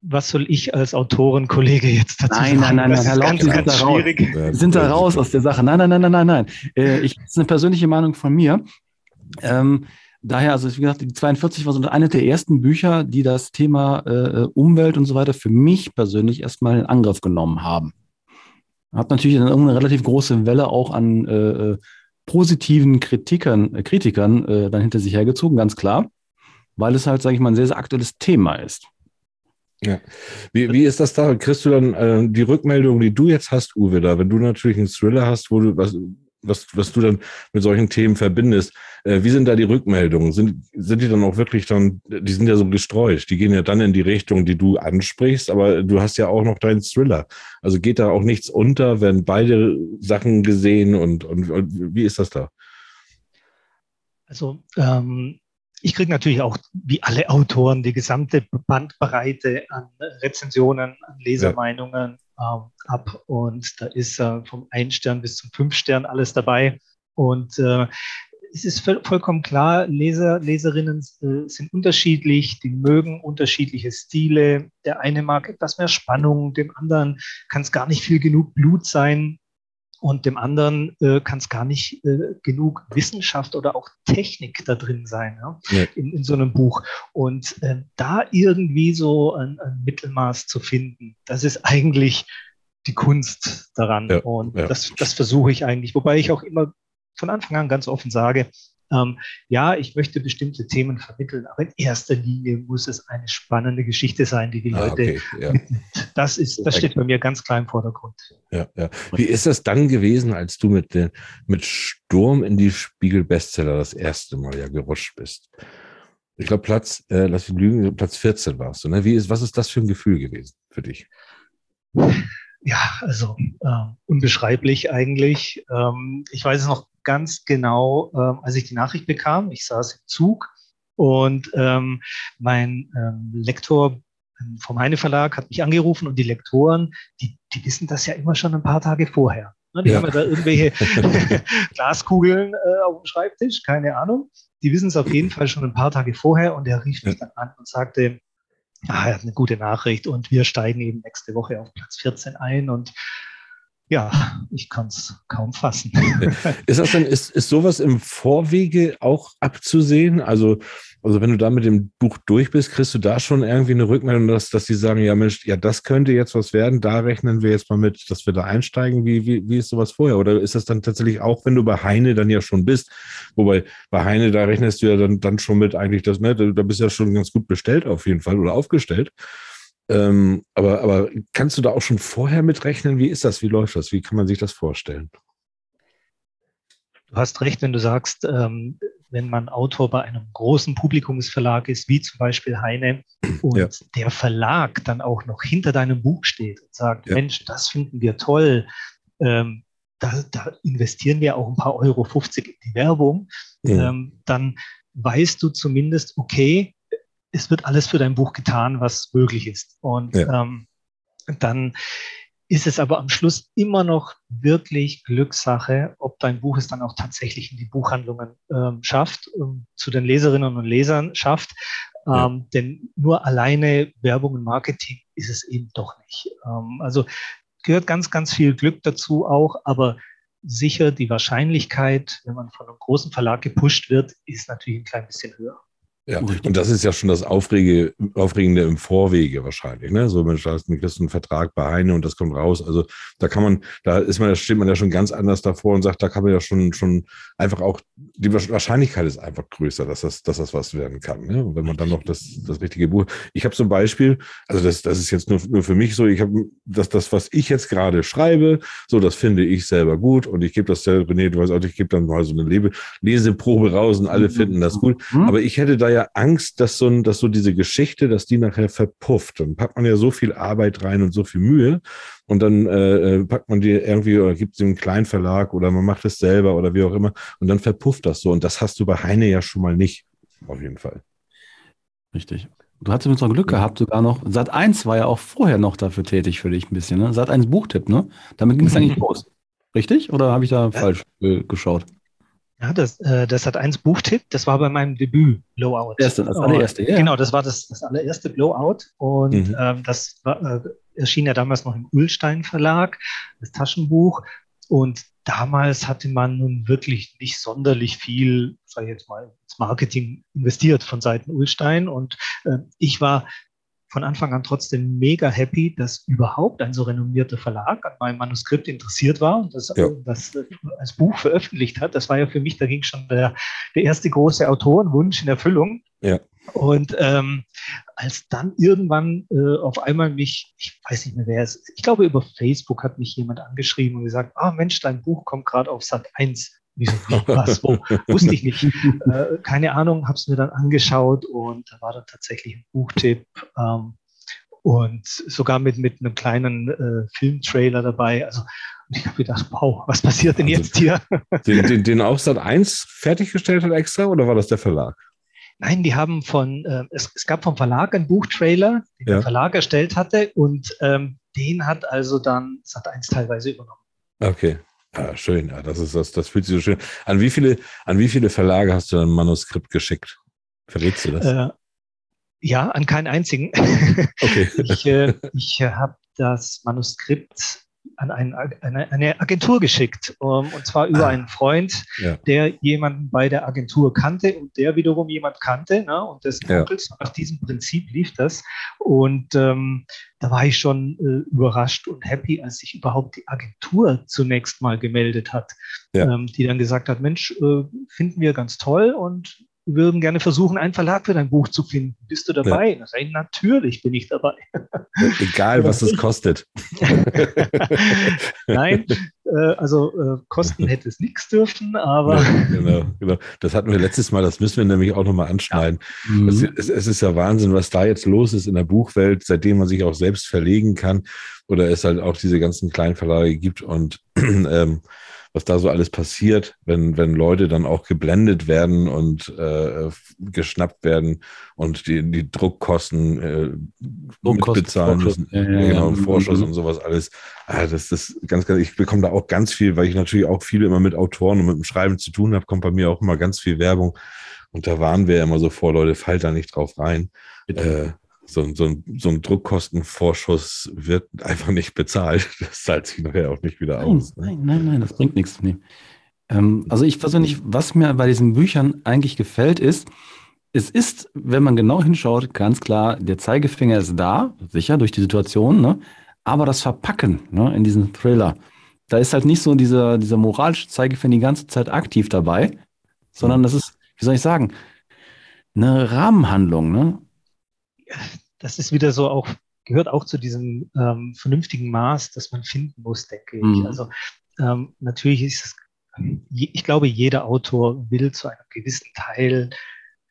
was soll ich als Autorenkollege jetzt dazu nein, sagen? Nein, nein, das nein, Herr Laub, Sie sind da schwierig. raus. Sie sind da raus aus der Sache. Nein, nein, nein, nein, nein, nein. Äh, ich, das ist eine persönliche Meinung von mir. Ähm, daher, also wie gesagt, die zweiundvierzig war so eine der ersten Bücher, die das Thema äh, Umwelt und so weiter für mich persönlich erstmal in Angriff genommen haben. Hat natürlich dann irgendeine relativ große Welle auch an äh, positiven Kritikern, äh, Kritikern äh, dann hinter sich hergezogen, ganz klar, weil es halt, sage ich mal, ein sehr, sehr aktuelles Thema ist. Ja. Wie, wie ist das da? Kriegst du dann äh, die Rückmeldung, die du jetzt hast, Uwe, da, wenn du natürlich einen Thriller hast, wo du was, was, was du dann mit solchen Themen verbindest, äh, wie sind da die Rückmeldungen? Sind, sind die dann auch wirklich dann, die sind ja so gestreut, die gehen ja dann in die Richtung, die du ansprichst, aber du hast ja auch noch deinen Thriller. Also geht da auch nichts unter, werden beide Sachen gesehen und, und, und wie ist das da? Also ähm, ich kriege natürlich auch, wie alle Autoren, die gesamte Bandbreite an Rezensionen, an Lesermeinungen, ja. ab und da ist äh, vom einen Stern bis zum fünf Stern alles dabei und äh, es ist vollkommen klar, Leser, Leserinnen äh, sind unterschiedlich, die mögen unterschiedliche Stile, der eine mag etwas mehr Spannung, dem anderen kann es gar nicht viel genug Blut sein und dem anderen äh, kann es gar nicht äh, genug Wissenschaft oder auch Technik da drin sein, ja? Ja. In, in so einem Buch. Und äh, da irgendwie so ein, ein Mittelmaß zu finden, das ist eigentlich die Kunst daran. Ja. Und ja. das, das versuche ich eigentlich. Wobei ich auch immer von Anfang an ganz offen sage, Ähm, ja, ich möchte bestimmte Themen vermitteln, aber in erster Linie muss es eine spannende Geschichte sein, die die ah, Leute okay, ja. Das ist, das steht bei mir ganz klar im Vordergrund. Ja, ja. Wie ist das dann gewesen, als du mit, den, mit Sturm in die Spiegel-Bestseller das erste Mal ja gerutscht bist? Ich glaube, Platz, äh, lass mich lügen, Platz vierzehn warst du. Ne? Wie ist, was ist das für ein Gefühl gewesen für dich? Ja, also äh, unbeschreiblich eigentlich. Ähm, ich weiß es noch ganz genau, äh, als ich die Nachricht bekam. Ich saß im Zug und ähm, mein ähm, Lektor vom Heyne Verlag hat mich angerufen, und die Lektoren, die, die wissen das ja immer schon ein paar Tage vorher. Ne? Die ja. haben ja da irgendwelche Glaskugeln äh, auf dem Schreibtisch, keine Ahnung. Die wissen es auf jeden Fall schon ein paar Tage vorher, und er rief mich dann an und sagte, ah, er hat eine gute Nachricht und wir steigen eben nächste Woche auf Platz vierzehn ein, und ja, ich kann es kaum fassen. Ist das denn, ist, ist sowas im Vorwege auch abzusehen? Also, also wenn du da mit dem Buch durch bist, kriegst du da schon irgendwie eine Rückmeldung, dass, dass die sagen, ja Mensch, ja, das könnte jetzt was werden, da rechnen wir jetzt mal mit, dass wir da einsteigen. Wie, wie, wie ist sowas vorher? Oder ist das dann tatsächlich auch, wenn du bei Heyne dann ja schon bist, wobei bei Heyne, da rechnest du ja dann, dann schon mit eigentlich das, ne, da bist du ja schon ganz gut bestellt auf jeden Fall oder aufgestellt. Ähm, aber, aber kannst du da auch schon vorher mitrechnen? Wie ist das? Wie läuft das? Wie kann man sich das vorstellen? Du hast recht, wenn du sagst, ähm, wenn man Autor bei einem großen Publikumsverlag ist, wie zum Beispiel Heyne, und ja. der Verlag dann auch noch hinter deinem Buch steht und sagt, ja. Mensch, das finden wir toll, ähm, da, da investieren wir auch ein paar Euro fünfzig in die Werbung, ja. ähm, dann weißt du zumindest, okay, es wird alles für dein Buch getan, was möglich ist. Und ja. ähm, dann ist es aber am Schluss immer noch wirklich Glückssache, ob dein Buch es dann auch tatsächlich in die Buchhandlungen ähm, schafft, ähm, zu den Leserinnen und Lesern schafft. Ähm, ja. Denn nur alleine Werbung und Marketing ist es eben doch nicht. Ähm, also gehört ganz, ganz viel Glück dazu auch, aber sicher die Wahrscheinlichkeit, wenn man von einem großen Verlag gepusht wird, ist natürlich ein klein bisschen höher. Ja, und das ist ja schon das Aufrege, Aufregende im Vorwege wahrscheinlich, ne? So, Mensch, da ist ein Vertrag bei Heyne und das kommt raus. Also da kann man, da ist man, da steht man ja schon ganz anders davor und sagt, da kann man ja schon, schon einfach auch, die Wahrscheinlichkeit ist einfach größer, dass das, dass das was werden kann, ne? Und wenn man dann noch das, das richtige Buch, ich habe zum Beispiel, also das, das ist jetzt nur, nur für mich so, ich habe, das, das, was ich jetzt gerade schreibe, so, das finde ich selber gut und ich gebe das der René, du weißt auch, ich gebe dann mal so eine Leseprobe raus und alle finden das gut, aber ich hätte da ja Angst, dass so, dass so diese Geschichte, dass die nachher verpufft. Dann packt man ja so viel Arbeit rein und so viel Mühe und dann äh, packt man die irgendwie oder gibt es einen kleinen Verlag oder man macht es selber oder wie auch immer und dann verpufft das so, und das hast du bei Heyne ja schon mal nicht, auf jeden Fall. Richtig. Du hattest mit so Glück gehabt sogar noch. Sat eins war ja auch vorher noch dafür tätig für dich ein bisschen, ne? Sat eins Buchtipp, ne? Damit ging es eigentlich los. Richtig? Oder habe ich da falsch äh, geschaut? Ja, das, äh, das hat eins Buchtipp, das war bei meinem Debüt, Blowout. Das, das allererste, ja. Genau, das war das, das allererste Blowout, und mhm. ähm, das war, äh, erschien ja damals noch im Ullstein Verlag, das Taschenbuch, und damals hatte man nun wirklich nicht sonderlich viel, sag ich jetzt mal, ins Marketing investiert von Seiten Ullstein, und äh, ich war von Anfang an trotzdem mega happy, dass überhaupt ein so renommierter Verlag an meinem Manuskript interessiert war und das, ja. das als Buch veröffentlicht hat. Das war ja für mich, da ging schon der, der erste große Autorenwunsch in Erfüllung. Ja. Und ähm, als dann irgendwann äh, auf einmal mich, ich weiß nicht mehr, wer es ist, ich glaube über Facebook hat mich jemand angeschrieben und gesagt, ah Mensch, dein Buch kommt gerade auf Sat eins. Wieso, was, wo? Wusste ich nicht. Äh, keine Ahnung, habe es mir dann angeschaut und da war dann tatsächlich ein Buchtipp ähm, und sogar mit, mit einem kleinen äh, Filmtrailer dabei. Also und ich habe gedacht, wow, was passiert denn also, jetzt hier? Den, den, den auch Sat eins fertiggestellt hat extra oder war das der Verlag? Nein, die haben von, äh, es, es gab vom Verlag einen Buchtrailer, den ja. der Verlag erstellt hatte und ähm, den hat also dann Sat eins teilweise übernommen. Okay. Ja, schön, ja, das ist das, das fühlt sich so schön. An wie viele, an wie viele Verlage hast du ein Manuskript geschickt? Verrätst du das? Äh, ja, an keinen einzigen. Okay. Ich, äh, ich habe das Manuskript an einen, eine Agentur geschickt, und zwar über ah, einen Freund, ja. der jemanden bei der Agentur kannte und der wiederum jemand kannte, ne, und des Onkels. Ja. Nach diesem Prinzip lief das, und ähm, da war ich schon äh, überrascht und happy, als sich überhaupt die Agentur zunächst mal gemeldet hat, ja. ähm, die dann gesagt hat, Mensch, äh, finden wir ganz toll und würden gerne versuchen, einen Verlag für dein Buch zu finden. Bist du dabei? Ja. Ich, natürlich bin ich dabei. Egal, was es kostet. Nein, äh, also äh, kosten hätte es nichts dürfen, aber... Ja, genau, genau, das hatten wir letztes Mal, das müssen wir nämlich auch nochmal anschneiden. Ja. Mhm. Es, es, es ist ja Wahnsinn, was da jetzt los ist in der Buchwelt, seitdem man sich auch selbst verlegen kann oder es halt auch diese ganzen kleinen Verlage gibt und... ähm, was da so alles passiert, wenn, wenn Leute dann auch geblendet werden und äh, geschnappt werden und die, die Druckkosten äh, mitbezahlen müssen. Ja, ja, genau, ja. Vorschuss mhm. und sowas alles. Ah, das, das ganz, ganz, ich bekomme da auch ganz viel, weil ich natürlich auch viele immer mit Autoren und mit dem Schreiben zu tun habe, kommt bei mir auch immer ganz viel Werbung. Und da warnen wir immer so vor, Leute, fallt da nicht drauf rein. Bitte. Äh, So, so, ein, so ein Druckkostenvorschuss wird einfach nicht bezahlt. Das zahlt sich nachher auch nicht wieder nein, aus. Ne? Nein, nein, nein, das bringt nichts. Nee. Ähm, also ich persönlich, was mir bei diesen Büchern eigentlich gefällt, ist, es ist, wenn man genau hinschaut, ganz klar, der Zeigefinger ist da, sicher, durch die Situation, ne? Aber das Verpacken, ne, in diesem Thriller, da ist halt nicht so dieser, dieser moralische Zeigefinger die ganze Zeit aktiv dabei, sondern das ist, wie soll ich sagen, eine Rahmenhandlung, ne? Das ist wieder so auch, gehört auch zu diesem ähm, vernünftigen Maß, das man finden muss, denke ich. Mhm. Also ähm, natürlich ist es, ich glaube, jeder Autor will zu einem gewissen Teil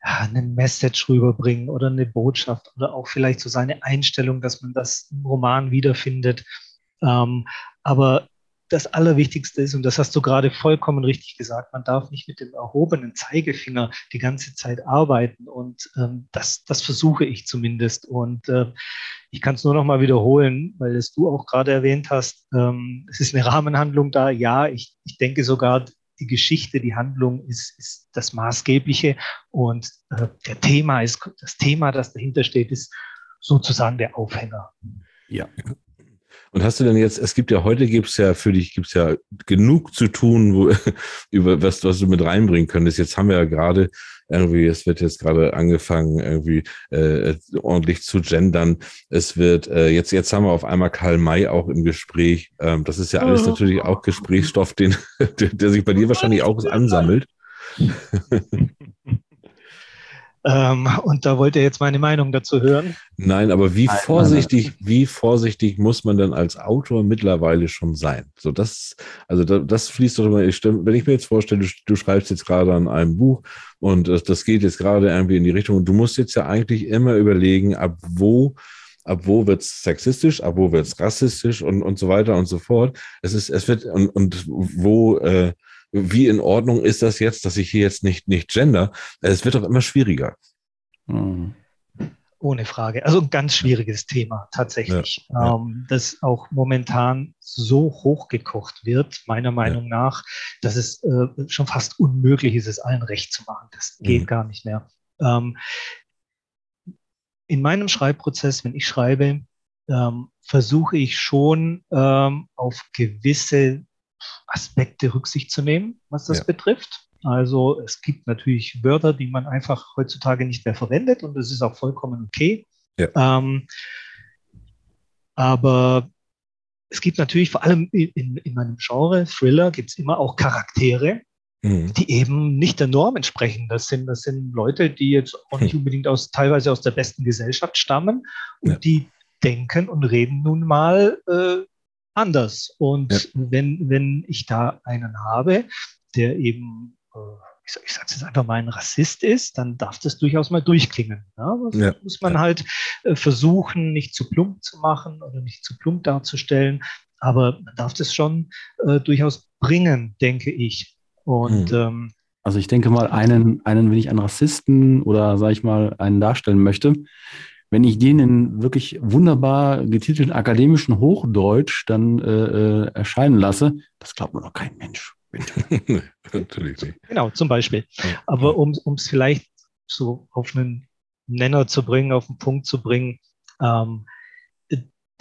ja, eine Message rüberbringen oder eine Botschaft oder auch vielleicht so seine Einstellung, dass man das im Roman wiederfindet. Ähm, aber das Allerwichtigste ist, und das hast du gerade vollkommen richtig gesagt, man darf nicht mit dem erhobenen Zeigefinger die ganze Zeit arbeiten, und ähm, das, das versuche ich zumindest, und äh, ich kann es nur noch mal wiederholen, weil es du auch gerade erwähnt hast, ähm, es ist eine Rahmenhandlung da, ja, ich, ich denke sogar, die Geschichte, die Handlung ist, ist das Maßgebliche, und äh, der Thema ist, das Thema, das dahinter steht, ist sozusagen der Aufhänger. Ja. Und hast du denn jetzt, es gibt ja heute, gibt's ja für dich, gibt's ja genug zu tun, wo, über was, was du mit reinbringen könntest. Jetzt haben wir ja gerade irgendwie, es wird jetzt gerade angefangen, irgendwie äh, ordentlich zu gendern. Es wird, äh, jetzt, jetzt haben wir auf einmal Karl May auch im Gespräch. Ähm, das ist ja alles natürlich auch Gesprächsstoff, den, der, der sich bei dir wahrscheinlich auch ansammelt. Ähm, und da wollt ihr jetzt meine Meinung dazu hören? Nein, aber wie vorsichtig, wie vorsichtig muss man denn als Autor mittlerweile schon sein? So das, also das, das fließt doch immer. Wenn ich mir jetzt vorstelle, du, du schreibst jetzt gerade an einem Buch und das, das geht jetzt gerade irgendwie in die Richtung. Und du musst jetzt ja eigentlich immer überlegen, ab wo, ab wo wird's sexistisch, ab wo wird's rassistisch und und so weiter und so fort. Es ist, es wird und und wo. Äh, Wie in Ordnung ist das jetzt, dass ich hier jetzt nicht, nicht gender? Es wird doch immer schwieriger. Ohne Frage. Also ein ganz schwieriges Thema tatsächlich, ja, ähm, ja. das auch momentan so hochgekocht wird, meiner Meinung ja. nach, dass es äh, schon fast unmöglich ist, es allen recht zu machen. Das geht mhm. gar nicht mehr. Ähm, in meinem Schreibprozess, wenn ich schreibe, ähm, versuche ich schon ähm, auf gewisse Aspekte Rücksicht zu nehmen, was das ja. betrifft. Also es gibt natürlich Wörter, die man einfach heutzutage nicht mehr verwendet, und das ist auch vollkommen okay. Ja. Ähm, aber es gibt natürlich vor allem in, in meinem Genre Thriller gibt es immer auch Charaktere, mhm. die eben nicht der Norm entsprechen. Das sind, das sind Leute, die jetzt auch nicht unbedingt aus teilweise aus der besten Gesellschaft stammen und ja. die denken und reden nun mal äh, anders. Und ja. wenn, wenn ich da einen habe, der eben, ich, ich sage es jetzt einfach mal, ein Rassist ist, dann darf das durchaus mal durchklingen. Ja? Also ja. muss man ja. halt versuchen, nicht zu plump zu machen oder nicht zu plump darzustellen, aber man darf das schon äh, durchaus bringen, denke ich. Und mhm. ähm, also ich denke mal, einen, einen, wenn ich einen Rassisten oder, sage ich mal, einen darstellen möchte, wenn ich den in wirklich wunderbar getitelten akademischen Hochdeutsch dann äh, erscheinen lasse, das glaubt mir doch kein Mensch. Natürlich nicht. Genau, zum Beispiel. Aber um es vielleicht so auf einen Nenner zu bringen, auf einen Punkt zu bringen, ähm,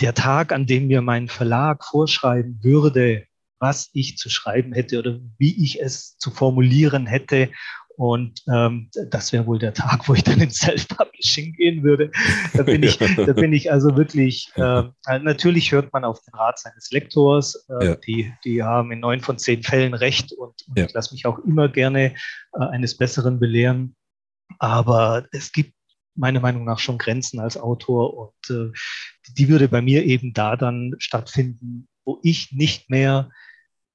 der Tag, an dem mir mein Verlag vorschreiben würde, was ich zu schreiben hätte oder wie ich es zu formulieren hätte. Und ähm, das wäre wohl der Tag, wo ich dann ins Self-Publishing gehen würde. Da bin ich, da bin ich also wirklich, äh, natürlich hört man auf den Rat seines Lektors. Äh, ja. die, die haben in neun von zehn Fällen recht und, und ja. ich lasse mich auch immer gerne äh, eines Besseren belehren. Aber es gibt meiner Meinung nach schon Grenzen als Autor und äh, die würde bei mir eben da dann stattfinden, wo ich nicht mehr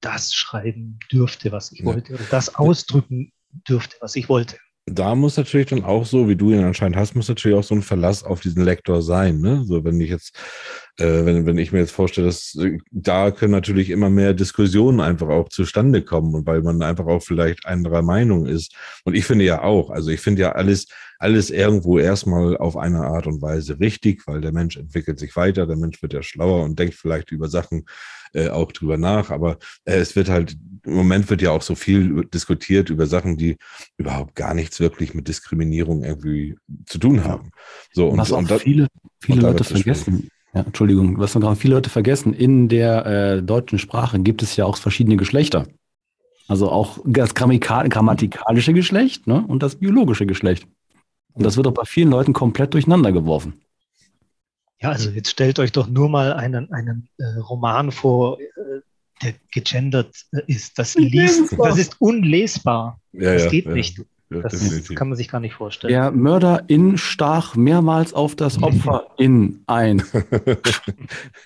das schreiben dürfte, was ich ja. wollte oder das ausdrücken dürfte, was ich wollte. Da muss natürlich dann auch so, wie du ihn anscheinend hast, muss natürlich auch so ein Verlass auf diesen Lektor sein, ne? So, wenn ich jetzt, äh, wenn, wenn ich mir jetzt vorstelle, dass äh, da können natürlich immer mehr Diskussionen einfach auch zustande kommen und weil man einfach auch vielleicht anderer Meinung ist. Und ich finde ja auch, also ich finde ja alles, alles irgendwo erstmal auf eine Art und Weise richtig, weil der Mensch entwickelt sich weiter, der Mensch wird ja schlauer und denkt vielleicht über Sachen äh, auch drüber nach, aber äh, es wird halt, im Moment wird ja auch so viel diskutiert über Sachen, die überhaupt gar nichts wirklich mit Diskriminierung irgendwie zu tun haben. So, und, was auch und das, viele, viele und Leute vergessen, ja, Entschuldigung, was auch viele Leute vergessen, in der äh, deutschen Sprache gibt es ja auch verschiedene Geschlechter. Also auch das grammatikalische Geschlecht, ne, und das biologische Geschlecht. Und das wird auch bei vielen Leuten komplett durcheinander geworfen. Ja, also jetzt stellt euch doch nur mal einen, einen äh, Roman vor, äh, der gegendert ist, das liest, das ist unlesbar. Ja, das ja, geht ja, nicht. Ja, das definitiv. Kann man sich gar nicht vorstellen. Der Mörderin stach mehrmals auf das Opferin ein.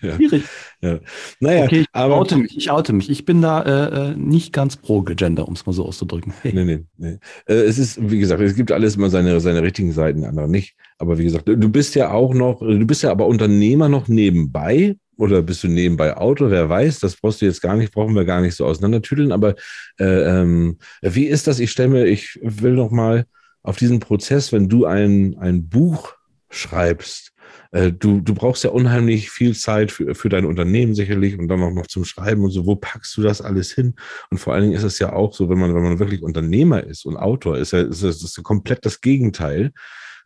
ja. Schwierig. Ja. Naja, okay, ich, aber, oute mich, ich oute mich. Ich bin da äh, nicht ganz pro Gender, um es mal so auszudrücken. Hey. Nee, nee, nee. Äh, es ist, wie gesagt, es gibt alles immer seine, seine richtigen Seiten, andere nicht. Aber wie gesagt, du bist ja auch noch, du bist ja aber Unternehmer noch nebenbei. Oder bist du nebenbei Autor? Wer weiß, das brauchst du jetzt gar nicht, brauchen wir gar nicht so auseinandertüdeln. Aber äh, ähm, wie ist das? Ich stelle mir, ich will noch mal auf diesen Prozess, wenn du ein, ein Buch schreibst, äh, du, du brauchst ja unheimlich viel Zeit für, für dein Unternehmen sicherlich und dann auch noch zum Schreiben und so. Wo packst du das alles hin? Und vor allen Dingen ist es ja auch so, wenn man, wenn man wirklich Unternehmer ist und Autor ist, ja, ist das ist komplett das Gegenteil.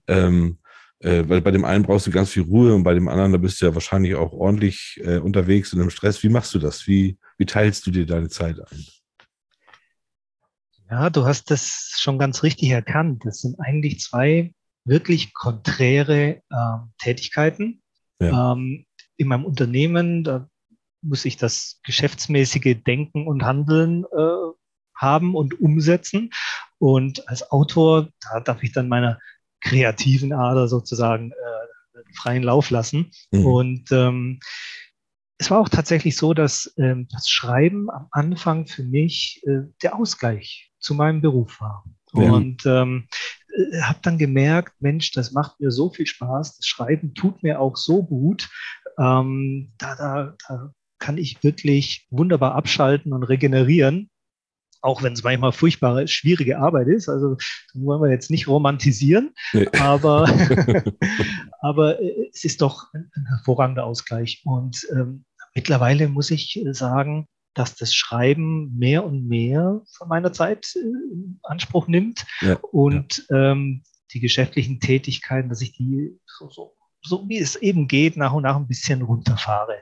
Ähm, Weil bei dem einen brauchst du ganz viel Ruhe und bei dem anderen, da bist du ja wahrscheinlich auch ordentlich äh, unterwegs und im Stress. Wie machst du das? Wie, wie teilst du dir deine Zeit ein? Ja, du hast das schon ganz richtig erkannt. Das sind eigentlich zwei wirklich konträre äh, Tätigkeiten. Ja. Ähm, in meinem Unternehmen, da muss ich das geschäftsmäßige Denken und Handeln äh, haben und umsetzen. Und als Autor, da darf ich dann meiner kreativen Ader sozusagen äh, freien Lauf lassen. Mhm. Und ähm, es war auch tatsächlich so, dass ähm, das Schreiben am Anfang für mich äh, der Ausgleich zu meinem Beruf war. Mhm. Und ähm, äh, habe dann gemerkt, Mensch, das macht mir so viel Spaß, das Schreiben tut mir auch so gut, ähm, da, da, da kann ich wirklich wunderbar abschalten und regenerieren. Auch wenn es manchmal furchtbare, schwierige Arbeit ist. Also wollen wir jetzt nicht romantisieren, nee. aber, aber es ist doch ein hervorragender Ausgleich. Und ähm, mittlerweile muss ich sagen, dass das Schreiben mehr und mehr von meiner Zeit äh, in Anspruch nimmt. Ja. Und ja. Ähm, die geschäftlichen Tätigkeiten, dass ich die so, so, so wie es eben geht, nach und nach ein bisschen runterfahre.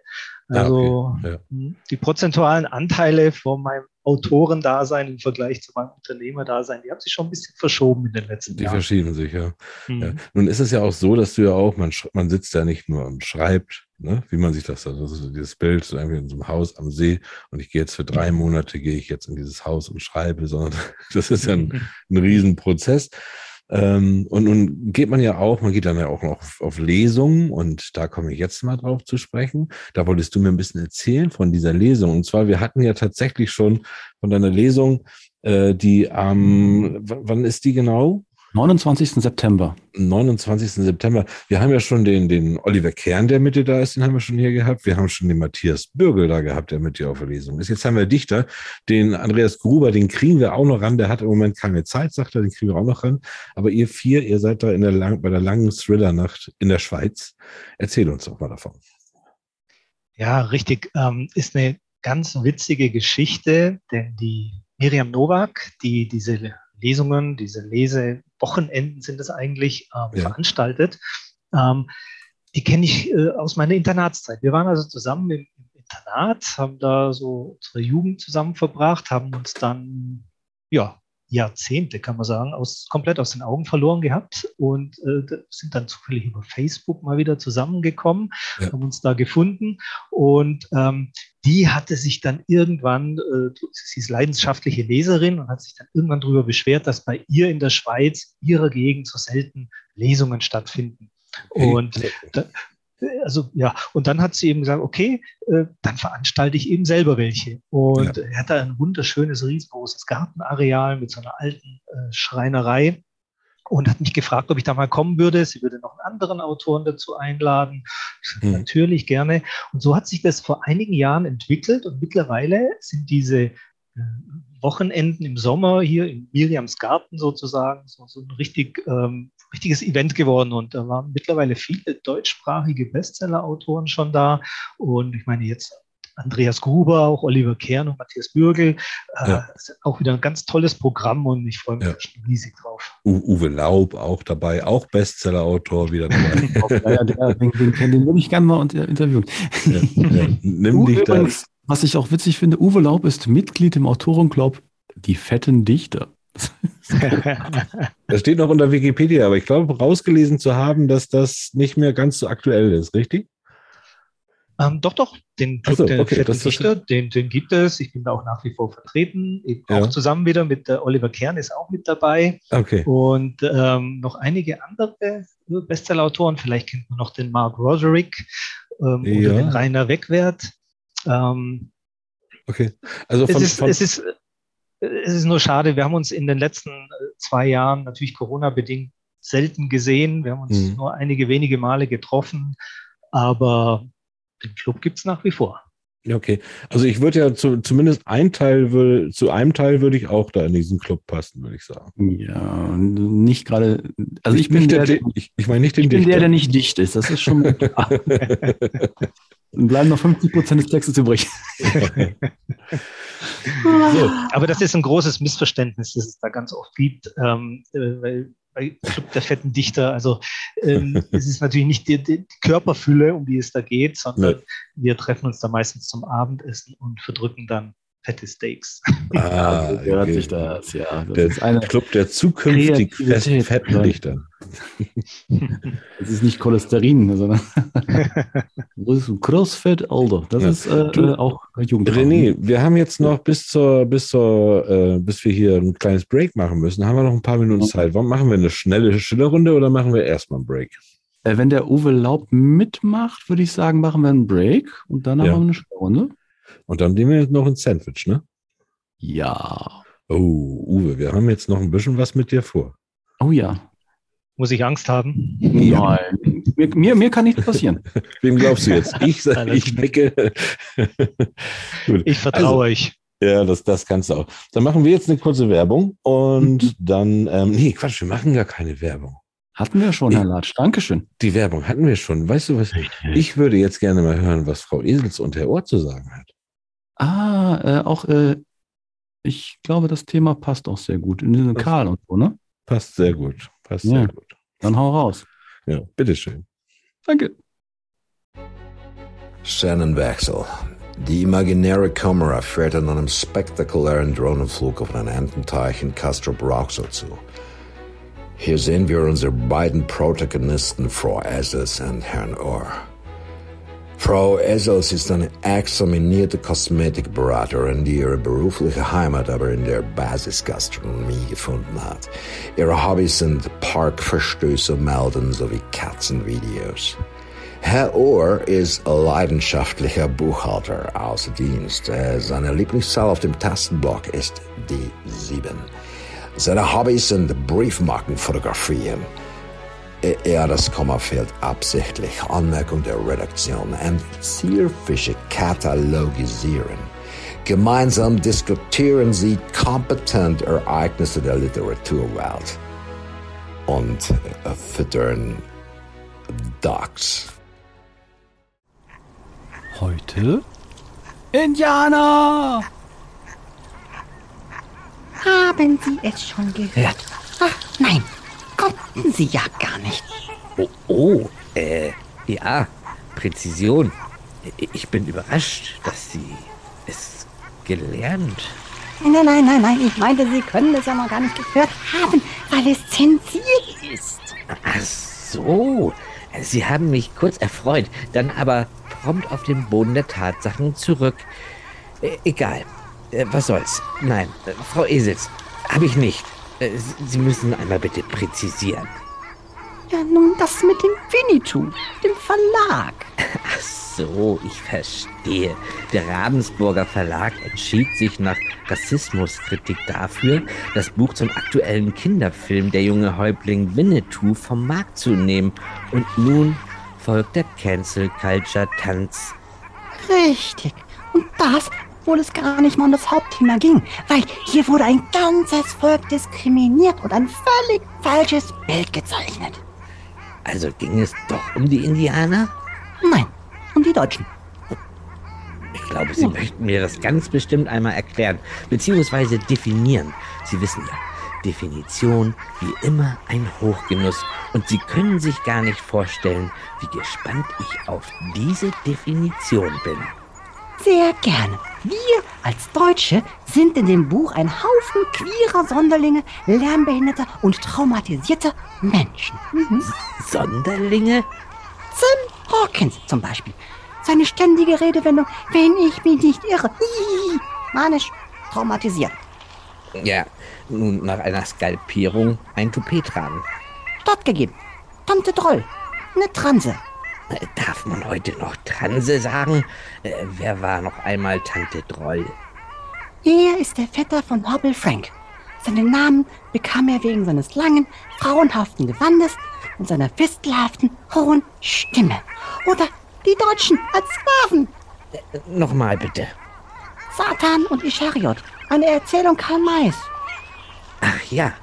Also ja, okay. ja. die prozentualen Anteile von meinem Autorendasein im Vergleich zu meinem Unternehmerdasein, die haben sich schon ein bisschen verschoben in den letzten die Jahren. Die verschieben sich, ja. Mhm. ja. Nun ist es ja auch so, dass du ja auch, man, man sitzt ja nicht nur und schreibt, ne? Wie man sich das, also das ist dieses Bild so irgendwie in so einem Haus am See und ich gehe jetzt für drei Monate, gehe ich jetzt in dieses Haus und schreibe, sondern das ist ja ein, ein Riesenprozess. Ähm, und nun geht man ja auch, man geht dann ja auch noch auf, auf Lesungen und da komme ich jetzt mal drauf zu sprechen. Da wolltest du mir ein bisschen erzählen von dieser Lesung. Und zwar, wir hatten ja tatsächlich schon von deiner Lesung, äh, die am, ähm, wann ist die genau? neunundzwanzigsten September. neunundzwanzigsten September. Wir haben ja schon den, den Oliver Kern, der mit dir da ist, den haben wir schon hier gehabt. Wir haben schon den Matthias Bürgel da gehabt, der mit dir auf der Lesung ist. Jetzt haben wir Dichter, den Andreas Gruber, den kriegen wir auch noch ran. Der hat im Moment keine Zeit, sagt er, den kriegen wir auch noch ran. Aber ihr vier, ihr seid da in der lang, bei der langen Thriller-Nacht in der Schweiz. Erzähl uns doch mal davon. Ja, richtig. Ähm, ist eine ganz witzige Geschichte, denn die Miriam Nowak, die diese Lesungen, diese Lesewochenenden sind es eigentlich, ähm, ja. veranstaltet. Ähm, die kenne ich äh, aus meiner Internatszeit. Wir waren also zusammen im, im Internat, haben da so unsere Jugend zusammen verbracht, haben uns dann, ja, Jahrzehnte, kann man sagen, aus, komplett aus den Augen verloren gehabt und äh, sind dann zufällig über Facebook mal wieder zusammengekommen, ja. haben uns da gefunden und ähm, die hatte sich dann irgendwann, äh, sie ist leidenschaftliche Leserin und hat sich dann irgendwann darüber beschwert, dass bei ihr in der Schweiz, ihrer Gegend, so selten Lesungen stattfinden. Okay. Und da, Also ja, und dann hat sie eben gesagt, okay, äh, dann veranstalte ich eben selber welche. Und ja. er hat da ein wunderschönes, riesengroßes Gartenareal mit so einer alten äh, Schreinerei und hat mich gefragt, ob ich da mal kommen würde. Sie würde noch einen anderen Autoren dazu einladen. Ich hm. natürlich gerne. Und so hat sich das vor einigen Jahren entwickelt und mittlerweile sind diese Wochenenden im Sommer hier in Miriams Garten sozusagen so, so ein richtig, ähm, richtiges Event geworden und da waren mittlerweile viele deutschsprachige Bestseller-Autoren schon da und ich meine jetzt Andreas Gruber, auch Oliver Kern und Matthias Bürgel, äh, ja. ist auch wieder ein ganz tolles Programm und ich freue mich ja. schon riesig drauf. U- Uwe Laub auch dabei, auch Bestseller-Autor wieder dabei. ja, der, den, den, den würde ich gerne mal interviewen. Ja, ja. Nimm U- dich übrigens. Da. Was ich auch witzig finde, Uwe Laub ist Mitglied im Autorenclub Die Fetten Dichter. Das steht noch unter Wikipedia, aber ich glaube, rausgelesen zu haben, dass das nicht mehr ganz so aktuell ist, richtig? Ähm, doch, doch, den Club so, der okay, Fetten Dichter, den, den gibt es. Ich bin da auch nach wie vor vertreten, eben ja. auch zusammen wieder mit äh, Oliver Kern ist auch mit dabei. Okay. Und ähm, noch einige andere Bestsellerautoren, vielleicht kennt man noch den Mark Roderick ähm, ja. oder den Rainer Wegwert. Ähm, okay, also von, es, ist, von es, ist, es ist nur schade, wir haben uns in den letzten zwei Jahren natürlich Corona-bedingt selten gesehen, wir haben uns mhm. nur einige wenige Male getroffen, aber den Club gibt es nach wie vor. Okay, also ich würde ja zu, zumindest ein Teil, will, zu einem Teil würde ich auch da in diesen Club passen, würde ich sagen. Ja, nicht gerade, also ich, ich bin der, der, der ich, ich meine nicht den ich Dichter. bin der, der nicht dicht ist, das ist schon klar. Dann bleiben noch fünfzig Prozent des Textes übrig. So. Aber das ist ein großes Missverständnis, das es da ganz oft gibt, ähm, weil bei Club der Fetten Dichter, also ähm, es ist natürlich nicht die, die Körperfülle, um die es da geht, sondern ja. wir treffen uns da meistens zum Abendessen und verdrücken dann fette Steaks. Ah, also, hört okay. sich das, ja. Das der ist eine Club der zukünftig fetten Dichter. Das ist nicht Cholesterin, sondern das ist Crossfit, Alter. Das ja. ist äh, du, auch Jugend. René, wir haben jetzt noch bis zur, bis zur, äh, bis wir hier ein kleines Break machen müssen, haben wir noch ein paar Minuten Zeit. Warum machen wir eine schnelle Schillerrunde oder machen wir erstmal einen Break? Äh, wenn der Uwe Laub mitmacht, würde ich sagen, machen wir einen Break und dann ja. haben wir eine Schillerrunde. Und dann nehmen wir jetzt noch ein Sandwich, ne? Ja. Oh, Uwe, wir haben jetzt noch ein bisschen was mit dir vor. Oh ja. Muss ich Angst haben? Nein. mir, mir, mir kann nichts passieren. Wem glaubst du jetzt? Ich sage, ich nicke. Ich vertraue also, euch. Ja, das, das kannst du auch. Dann machen wir jetzt eine kurze Werbung und dann, ähm, nee, Quatsch, wir machen gar keine Werbung. Hatten wir schon, Herr Latsch. Dankeschön. Die Werbung hatten wir schon. Weißt du was? Ich würde jetzt gerne mal hören, was Frau Esels und Herr Ohr zu sagen hat. Ah, äh, auch, äh, ich glaube, das Thema passt auch sehr gut. In diesem Karl und so, ne? Passt sehr gut. Passt ja. sehr gut. Dann hau raus. Ja, bitteschön. Danke. Szenenwechsel. Die imaginäre Kamera fährt in einem spektakulären Drohnenflug auf einen Ententeich in Castrop Rauxel zu. Hier sehen wir unsere beiden Protagonisten, Frau Esels und Herrn Ohr. Frau Esels ist eine examinierte Kosmetikberaterin, die ihre berufliche Heimat aber in der Basisgastronomie gefunden hat. Ihre Hobbys sind Parkverstöße melden sowie Katzenvideos. Herr Ohr ist ein leidenschaftlicher Buchhalter außer Dienst. Seine Lieblingszahl auf dem Tastenblock ist die sieben. Seine Hobbys sind Briefmarkenfotografien. Ja, das Komma fehlt absichtlich. Anmerkung der Redaktion und Zielfische katalogisieren. Gemeinsam diskutieren sie kompetent Ereignisse der Literaturwelt und füttern Ducks. Heute Indianer! Haben Sie es schon gehört? Ach, nein! Konnten Sie ja gar nicht. Oh, oh, äh, Ja, Präzision. Ich bin überrascht, dass Sie es gelernt. Nein, nein, nein, nein, ich meinte, Sie können das ja noch gar nicht gehört haben, weil es zensiert ist. Ach so, Sie haben mich kurz erfreut, dann aber prompt auf den Boden der Tatsachen zurück. E- egal, äh, was soll's. Nein, äh, Frau Esels, habe ich nicht. Äh, Sie müssen einmal bitte präzisieren. Ja, nun das mit dem Winnetou, dem Verlag. Ach so, ich verstehe. Der Ravensburger Verlag entschied sich nach Rassismuskritik dafür, das Buch zum aktuellen Kinderfilm Der junge Häuptling Winnetou vom Markt zu nehmen. Und nun folgt der Cancel-Culture-Tanz. Richtig. Und das, obwohl es gar nicht mal um das Hauptthema ging, weil hier wurde ein ganzes Volk diskriminiert und ein völlig falsches Bild gezeichnet. Also ging es doch um die Indianer? Nein, um die Deutschen. Ich glaube, Sie ja. möchten mir das ganz bestimmt einmal erklären, beziehungsweise definieren. Sie wissen ja, Definition wie immer ein Hochgenuss. Und Sie können sich gar nicht vorstellen, wie gespannt ich auf diese Definition bin. Sehr gerne. Wir als Deutsche sind in dem Buch ein Haufen queerer Sonderlinge, lärmbehinderter und traumatisierter Menschen. Mhm. Sonderlinge? Sam Hawkins zum Beispiel. Seine ständige Redewendung, wenn ich mich nicht irre. Hihihi. Manisch, traumatisiert. Ja, nun nach einer Skalpierung ein Toupet tragen. Stattgegeben. Tante Droll. Eine Transe. Darf man heute noch Transe sagen? Äh, wer war noch einmal Tante Droll? Er ist der Vetter von Hobble Frank. Seinen Namen bekam er wegen seines langen, frauenhaften Gewandes und seiner fistelhaften, hohen Stimme. Oder die Deutschen als Sklaven. Äh, Nochmal bitte. Satan und Ischariot. Eine Erzählung Karl Mays. Ach ja,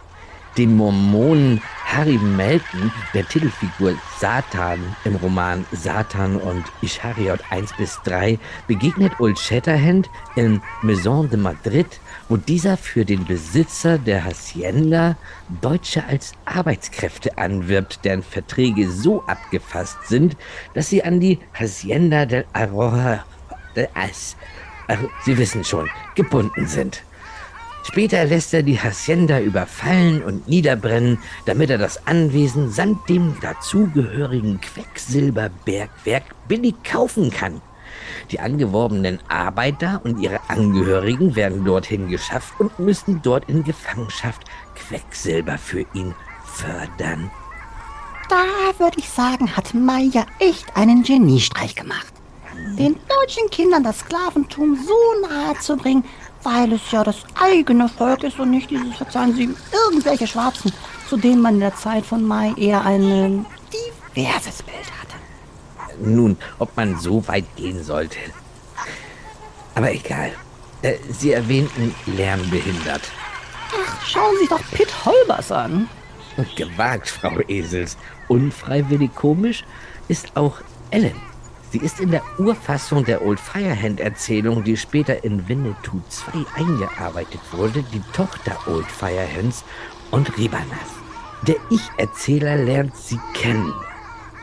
den Mormonen Harry Melton, der Titelfigur Satan im Roman Satan und Ischariot eins bis drei, begegnet Old Shatterhand in Maison de Madrid, wo dieser für den Besitzer der Hacienda Deutsche als Arbeitskräfte anwirbt, deren Verträge so abgefasst sind, dass sie an die Hacienda del Arroja, de As, Sie wissen schon, gebunden sind. Später lässt er die Hacienda überfallen und niederbrennen, damit er das Anwesen samt dem dazugehörigen Quecksilberbergwerk billig kaufen kann. Die angeworbenen Arbeiter und ihre Angehörigen werden dorthin geschafft und müssen dort in Gefangenschaft Quecksilber für ihn fördern. Da würde ich sagen, hat Maya echt einen Geniestreich gemacht. Den deutschen Kindern das Sklaventum so nahe zu bringen, weil es ja das eigene Volk ist und nicht dieses, verzeihen Sie, irgendwelche Schwarzen, zu denen man in der Zeit von Mai eher ein diverses Bild hatte. Nun, ob man so weit gehen sollte. Aber egal. Äh, Sie erwähnten lärmbehindert. Ach, schauen Sie doch Pitt Holbers an. Gewagt, Frau Esels. Unfreiwillig komisch ist auch Ellen. Sie ist in der Urfassung der Old Firehand-Erzählung, die später in Winnetou zwei eingearbeitet wurde, die Tochter Old Firehands und Ribanas. Der Ich-Erzähler lernt sie kennen.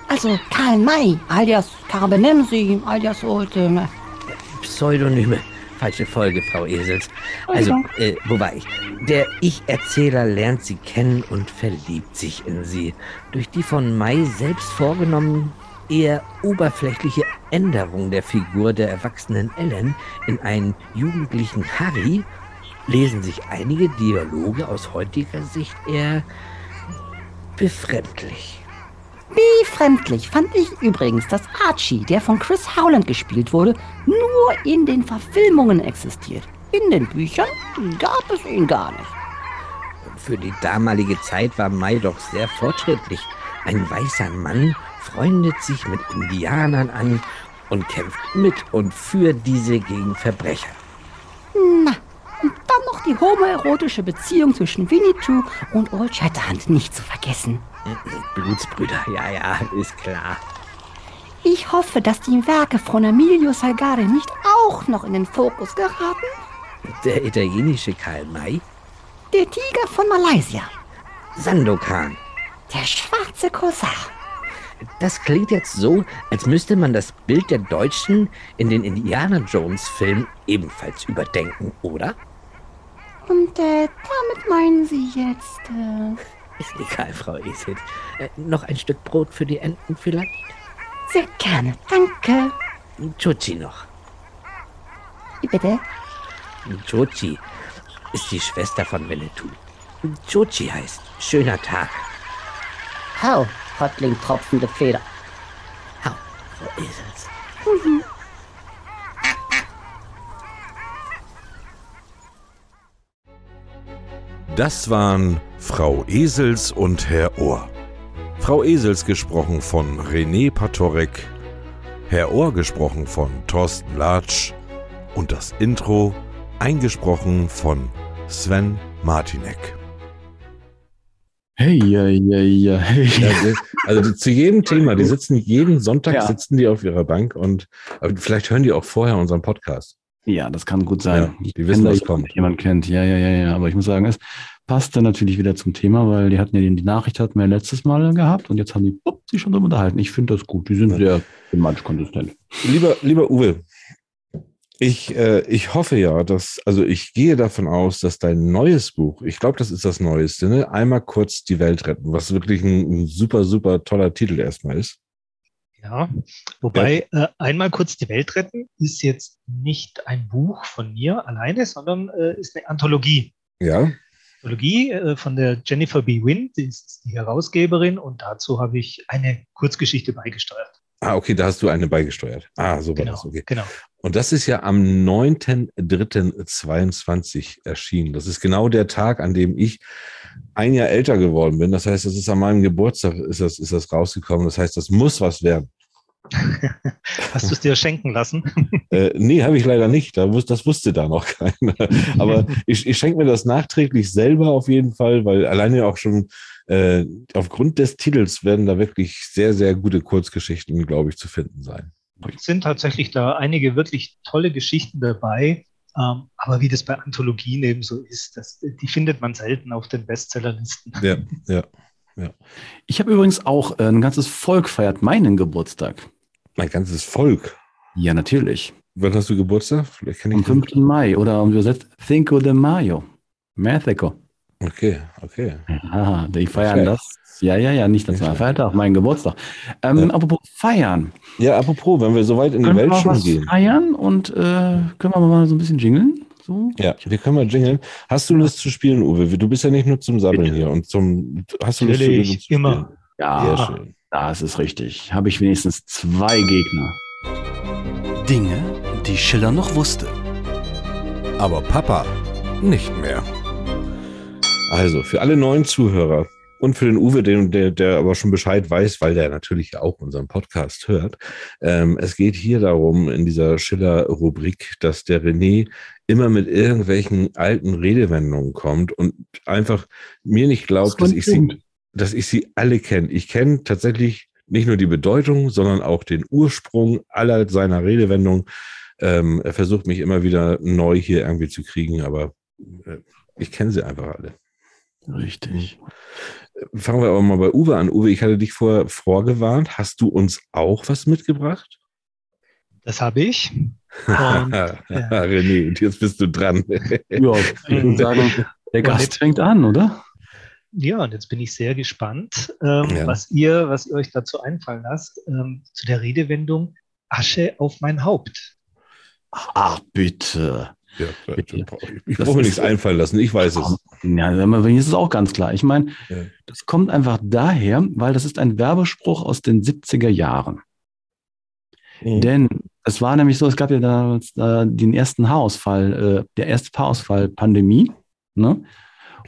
Also Karl May, alias Carbenemsi, alias Old... Ne. Pseudonyme. Falsche Folge, Frau Esels. Also, äh, wo war ich? Der Ich-Erzähler lernt sie kennen und verliebt sich in sie. Durch die von May selbst vorgenommenen eher oberflächliche Änderung der Figur der erwachsenen Ellen in einen jugendlichen Harry lesen sich einige Dialoge aus heutiger Sicht eher befremdlich. Befremdlich fand ich übrigens, dass Archie, der von Chris Howland gespielt wurde, nur in den Verfilmungen existiert. In den Büchern gab es ihn gar nicht. Für die damalige Zeit war May doch sehr fortschrittlich. Ein weißer Mann freundet sich mit Indianern an und kämpft mit und für diese gegen Verbrecher. Na, und dann noch die homoerotische Beziehung zwischen Winnetou und Old Shatterhand nicht zu vergessen. Blutsbrüder, ja, ja, ist klar. Ich hoffe, dass die Werke von Emilio Salgari nicht auch noch in den Fokus geraten. Der italienische Karl May? Der Tiger von Malaysia. Sandokan. Der schwarze Korsar. Das klingt jetzt so, als müsste man das Bild der Deutschen in den Indiana Jones-Filmen ebenfalls überdenken, oder? Und äh, damit meinen Sie jetzt... Äh... Ist egal, Frau Esit. Äh, noch ein Stück Brot für die Enten vielleicht? Sehr gerne, danke. Chuchi noch. Bitte? Chuchi ist die Schwester von Winnetou. Chuchi heißt schöner Tag. Hau, Häuptling tropfende Feder. Hau, Frau Esels. Mhm. Das waren Frau Esels und Herr Ohr. Frau Esels gesprochen von René Pattorek, Herr Ohr gesprochen von Thorsten Latsch und das Intro eingesprochen von Sven Martinek. Hey, hey, hey, hey. Also, also zu jedem Thema, die sitzen jeden Sonntag ja. sitzen die auf ihrer Bank und vielleicht hören die auch vorher unseren Podcast. Ja, das kann gut sein. Ja, die wissen, was kommt. Jemand kennt. Ja, ja, ja, ja. Aber ich muss sagen, es passt dann natürlich wieder zum Thema, weil die hatten ja die, die Nachricht hatten wir letztes Mal gehabt und jetzt haben die pop, sich schon so unterhalten. Ich finde das gut. Die sind ja. sehr thematisch konsistent. Lieber, lieber Uwe, ich, äh, ich hoffe ja, dass, also ich gehe davon aus, dass dein neues Buch, ich glaube, das ist das Neueste, ne? Einmal kurz die Welt retten, was wirklich ein, ein super, super toller Titel erstmal ist. Ja, wobei ja. Äh, einmal kurz die Welt retten ist jetzt nicht ein Buch von mir alleine, sondern äh, ist eine Anthologie. Ja. Anthologie äh, von der Jennifer B. Wynne, die ist die Herausgeberin und dazu habe ich eine Kurzgeschichte beigesteuert. Ah, okay, da hast du eine beigesteuert. Ah, so war genau, das, okay. Genau. Und das ist ja am neunten dritten zweiundzwanzig erschienen. Das ist genau der Tag, an dem ich ein Jahr älter geworden bin. Das heißt, das ist an meinem Geburtstag ist das, ist das rausgekommen. Das heißt, das muss was werden. Hast du es dir schenken lassen? äh, nee, habe ich leider nicht. Das wusste da noch keiner. Aber ich, ich schenke mir das nachträglich selber auf jeden Fall, weil alleine auch schon äh, aufgrund des Titels werden da wirklich sehr, sehr gute Kurzgeschichten, glaube ich, zu finden sein. Es sind tatsächlich da einige wirklich tolle Geschichten dabei. Ähm, aber wie das bei Anthologien eben so ist, das, die findet man selten auf den Bestsellerlisten. Ja, ja, ja. Ich habe übrigens auch äh, ein ganzes Volk feiert meinen Geburtstag. Mein ganzes Volk? Ja, natürlich. Wann hast du Geburtstag? Vielleicht kenn ich am fünften Mai oder um übersetzt Cinco de Mayo. Mexico. Okay, okay. Ja, die feiern das. Ja, ja, ja, nicht das war Feiertag, mein Geburtstag. Ähm, ja. Apropos feiern. Ja, apropos, wenn wir so weit in können die Welt schon gehen. Können wir was feiern und äh, können wir mal so ein bisschen jingeln? So? Ja, wir können mal jingeln. Hast du Lust zu spielen, Uwe? Du bist ja nicht nur zum Sammeln Bitte. Hier und zum... Hast du Lust zu spielen? Immer. Ja, sehr schön. Das ist richtig. Habe ich wenigstens zwei Gegner. Dinge, die Schiller noch wusste. Aber Papa nicht mehr. Also, für alle neuen Zuhörer und für den Uwe, den, der, der aber schon Bescheid weiß, weil der natürlich auch unseren Podcast hört, ähm, es geht hier darum, in dieser Schiller-Rubrik, dass der René immer mit irgendwelchen alten Redewendungen kommt und einfach mir nicht glaubt, das dass ich sie, dass ich sie alle kenne. Ich kenne tatsächlich nicht nur die Bedeutung, sondern auch den Ursprung aller seiner Redewendungen. Ähm, er versucht mich immer wieder neu hier irgendwie zu kriegen, aber äh, ich kenne sie einfach alle. Richtig. Fangen wir aber mal bei Uwe an. Uwe, ich hatte dich vorher vorgewarnt. Hast du uns auch was mitgebracht? Das habe ich. Und, ja. René, und jetzt bist du dran. Ja, ich würde sagen, der Gast fängt an, oder? Ja, und jetzt bin ich sehr gespannt, ähm, ja. was, ihr, was ihr euch dazu einfallen lasst, ähm, zu der Redewendung Asche auf mein Haupt. Ach, bitte. Ja, ich ich brauche mir nichts einfallen lassen, ich weiß es. Ja, mir ist es auch ganz klar. Ich meine, ja. das kommt einfach daher, weil das ist ein Werbespruch aus den siebziger Jahren. Mhm. Denn es war nämlich so, es gab ja damals äh, den ersten Haarausfall, äh, der erste Haarausfall Pandemie, ne?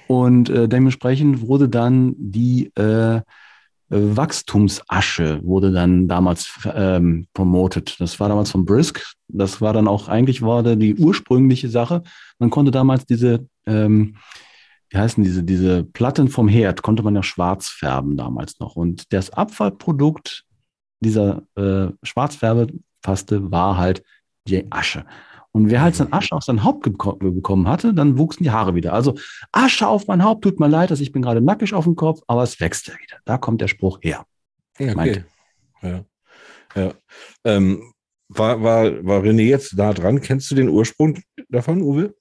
Und äh, dementsprechend wurde dann die äh, Wachstumsasche wurde dann damals ähm, promotet. Das war damals von Brisk. Das war dann auch, eigentlich war da die ursprüngliche Sache. Man konnte damals diese, ähm, wie heißen diese, diese Platten vom Herd, konnte man ja schwarz färben damals noch. Und das Abfallprodukt dieser äh, Schwarzfärbepaste war halt die Asche. Und wer halt dann Asche auf sein Haupt bekommen hatte, dann wuchsen die Haare wieder. Also Asche auf mein Haupt, tut mir leid, dass ich bin gerade nackig auf dem Kopf, aber es wächst ja wieder. Da kommt der Spruch her. Ja, okay. ja. ja. Ähm, war, war, war René jetzt da dran? Kennst du den Ursprung davon, Uwe?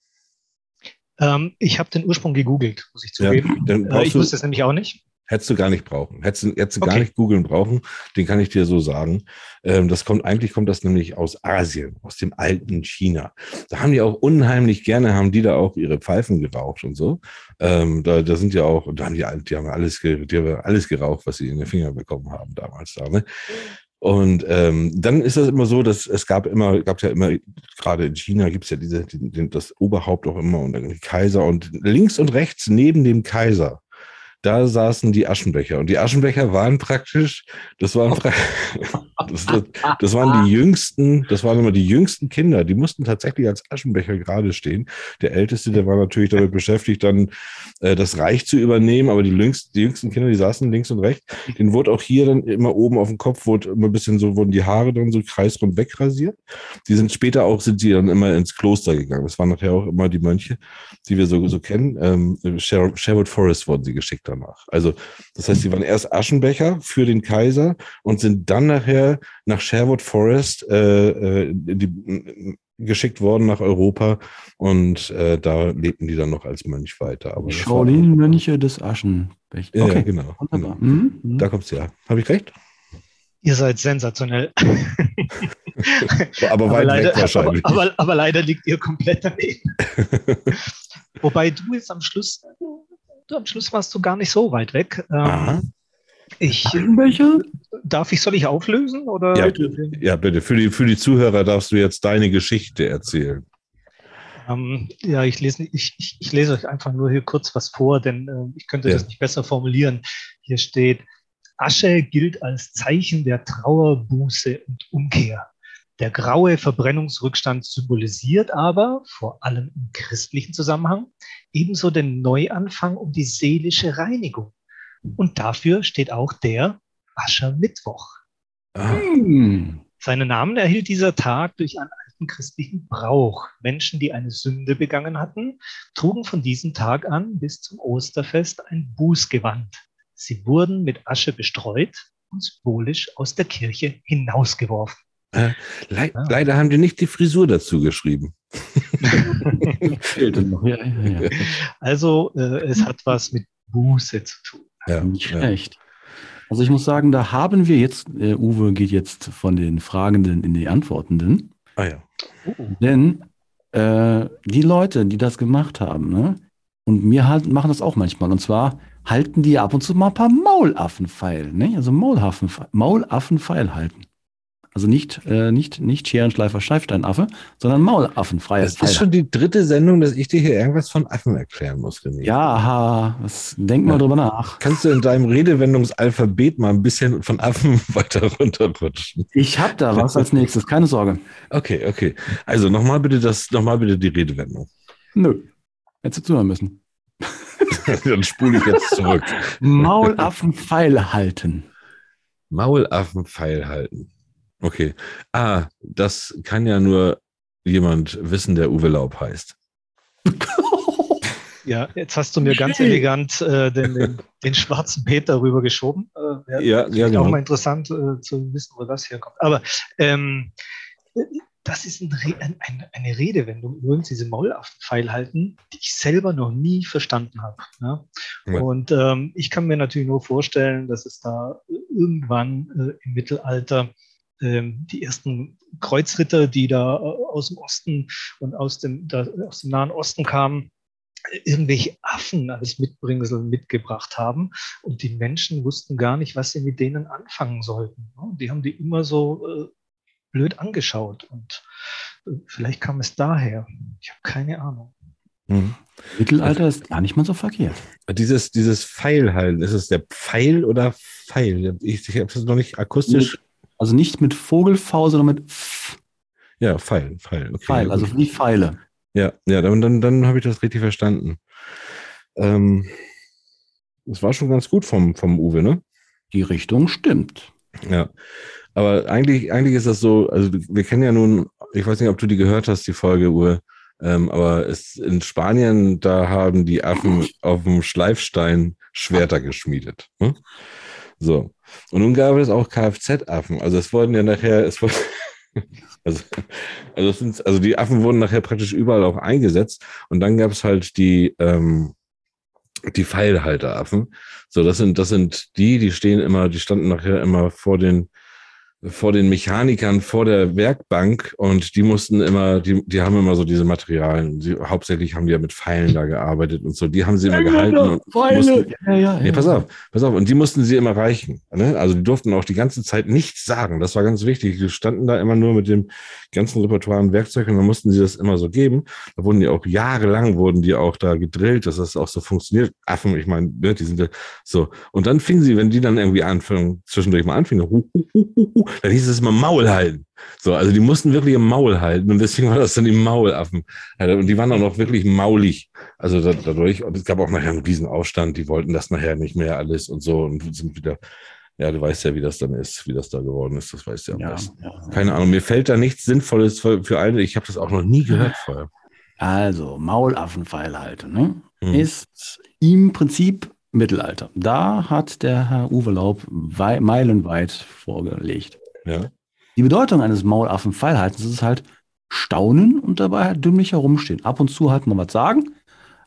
Ähm, ich habe den Ursprung gegoogelt, muss ich zugeben. Ja, äh, ich wusste es nämlich auch nicht. Hättest du gar nicht brauchen. Hättest, hättest du okay. gar nicht googeln brauchen. Den kann ich dir so sagen. Ähm, das kommt, eigentlich kommt das nämlich aus Asien, aus dem alten China. Da haben die auch unheimlich gerne, haben die da auch ihre Pfeifen geraucht und so. Ähm, da, da sind ja auch, da haben die, die haben alles, die haben alles geraucht, was sie in den Finger bekommen haben damals da, ne? Und ähm, dann ist das immer so, dass es gab immer, gab ja immer, gerade in China gibt es ja diese, die, die, das Oberhaupt auch immer und den Kaiser und links und rechts neben dem Kaiser. Da saßen die Aschenbecher. Und die Aschenbecher waren praktisch, das waren, das, das waren die jüngsten, das waren immer die jüngsten Kinder. Die mussten tatsächlich als Aschenbecher gerade stehen. Der Älteste, der war natürlich damit beschäftigt, dann äh, das Reich zu übernehmen. Aber die, jüngst, die jüngsten Kinder, die saßen links und rechts. Den wurde auch hier dann immer oben auf dem Kopf, wurde immer ein bisschen so, wurden die Haare dann so kreisrund wegrasiert. Die sind später auch, sind sie dann immer ins Kloster gegangen. Das waren nachher auch immer die Mönche, die wir so, so kennen. Ähm, Sher- Sherwood Forest wurden sie geschickt danach. Also das heißt, sie waren erst Aschenbecher für den Kaiser und sind dann nachher nach Sherwood Forest äh, die, geschickt worden nach Europa und äh, da lebten die dann noch als Mönch weiter. Aber Shaolin-Mönche des Aschenbechers. Okay, ja, genau. genau. Mhm. Da kommt's ja. Habe ich recht? Ihr seid sensationell. aber weit aber leider, weg wahrscheinlich. Aber, aber, aber leider liegt ihr komplett daneben. Wobei du jetzt am Schluss... Du, am Schluss warst du gar nicht so weit weg. Ähm, ich, Aschenbecher? Darf ich, soll ich auflösen? Oder? Ja, bitte. Ja, bitte. Für die, für die Zuhörer darfst du jetzt deine Geschichte erzählen. Ähm, ja, ich lese, ich, ich, ich lese euch einfach nur hier kurz was vor, denn äh, ich könnte ja. das nicht besser formulieren. Hier steht, Asche gilt als Zeichen der Trauer, Buße und Umkehr. Der graue Verbrennungsrückstand symbolisiert aber, vor allem im christlichen Zusammenhang, ebenso den Neuanfang um die seelische Reinigung. Und dafür steht auch der Aschermittwoch. Ah. Seinen Namen erhielt dieser Tag durch einen alten christlichen Brauch. Menschen, die eine Sünde begangen hatten, trugen von diesem Tag an bis zum Osterfest ein Bußgewand. Sie wurden mit Asche bestreut und symbolisch aus der Kirche hinausgeworfen. Äh, le- ah. Leider haben die nicht die Frisur dazu geschrieben. Also äh, es hat was mit Buße zu tun. Ja, nicht schlecht. Ja. Also ich muss sagen, da haben wir jetzt, äh, Uwe geht jetzt von den Fragenden in die Antwortenden. Ah ja. Uh-uh. Denn äh, die Leute, die das gemacht haben, ne, und mir halt, machen das auch manchmal, und zwar halten die ab und zu mal ein paar Maulaffen feil, ne? Also Maulaffen, Maulaffen feil halten. Also nicht, äh, nicht, nicht Scherenschleifer, Steifsteinaffe, sondern Maulaffenfreier. Das ist schon die dritte Sendung, dass ich dir hier irgendwas von Affen erklären muss, René. Ja, das, denk mal ja. drüber nach. Kannst du in deinem Redewendungsalphabet mal ein bisschen von Affen weiter runterrutschen? Ich hab da was als nächstes, keine Sorge. Okay, okay. Also nochmal bitte das, nochmal bitte die Redewendung. Nö, hättest du zuhören müssen. Dann spule ich jetzt zurück. Maulaffen feil halten. Maulaffen feil halten. Okay. Ah, das kann ja nur jemand wissen, der Uwe Laub heißt. Ja, jetzt hast du mir ganz elegant äh, den, den, den schwarzen Peter rübergeschoben. Äh, ja, ja, genau. Auch mal interessant äh, zu wissen, wo das herkommt. Aber ähm, das ist ein Re- ein, ein, eine Redewendung, übrigens diese Maulaffen feilhalten, die ich selber noch nie verstanden habe. Ne? Ja. Und ähm, ich kann mir natürlich nur vorstellen, dass es da irgendwann äh, im Mittelalter die ersten Kreuzritter, die da aus dem Osten und aus dem, da, aus dem Nahen Osten kamen, irgendwelche Affen als Mitbringsel mitgebracht haben. Und die Menschen wussten gar nicht, was sie mit denen anfangen sollten. Die haben die immer so äh, blöd angeschaut. Und äh, vielleicht kam es daher. Ich habe keine Ahnung. Mhm. Mittelalter ist gar nicht mal so verkehrt. Dieses, dieses Pfeilhalten, ist es der Pfeil oder Pfeil? Ich, ich habe das noch nicht akustisch... Mit- Also nicht mit Vogelfau, sondern mit F. Ja, Pfeil, Pfeil. Okay. Pfeil, also wie Pfeile. Ja, ja, dann, dann, dann habe ich das richtig verstanden. Ähm, das war schon ganz gut vom, vom Uwe, ne? Die Richtung stimmt. Ja, aber eigentlich, eigentlich ist das so, also wir kennen ja nun, ich weiß nicht, ob du die gehört hast, die Folge, Uwe, ähm, aber es, in Spanien, da haben die Affen auf dem Schleifstein Schwerter geschmiedet. Ne? So. Und nun gab es auch Kfz-Affen. Also es wurden ja nachher, es wurden, also, also, es sind, also die Affen wurden nachher praktisch überall auch eingesetzt. Und dann gab es halt die, ähm, die Pfeilhalteraffen. So, das sind, das sind die, die stehen immer, die standen nachher immer vor den, vor den Mechanikern, vor der Werkbank, und die mussten immer, die, die haben immer so diese Materialien, die, hauptsächlich haben die ja mit Pfeilen da gearbeitet und so, die haben sie immer ja, gehalten. Ja, und mussten, ja, ja, nee, pass auf, pass auf, und die mussten sie immer reichen. Ne? Also die durften auch die ganze Zeit nichts sagen, das war ganz wichtig, die standen da immer nur mit dem ganzen Repertoire an Werkzeugen, dann mussten sie das immer so geben, da wurden die auch jahrelang, wurden die auch da gedrillt, dass das auch so funktioniert. Affen, ich meine, die sind ja so. Und dann fingen sie, wenn die dann irgendwie anfangen, zwischendurch mal anfingen, hu, hu, hu, hu, hu, dann hieß es immer Maul halten. So, also die mussten wirklich im Maul halten, und deswegen war das dann die Maulaffen. Und die waren dann auch wirklich maulig. Also da, dadurch, und es gab auch nachher einen riesen Aufstand, die wollten das nachher nicht mehr alles und so, und sind wieder, ja, du weißt ja, wie das dann ist, wie das da geworden ist, das weißt du ja am besten. Ja, ja. Keine Ahnung, mir fällt da nichts Sinnvolles für, für eine, ich habe das auch noch nie gehört vorher. Also, Maulaffenpfeil halten, ne? Hm. Ist im Prinzip Mittelalter. Da hat der Herr Uwe Laub wei- meilenweit vorgelegt. Ja. Die Bedeutung eines Maulaffen-Pfeilhaltens ist halt staunen und dabei halt dümmlich herumstehen. Ab und zu halt mal was sagen.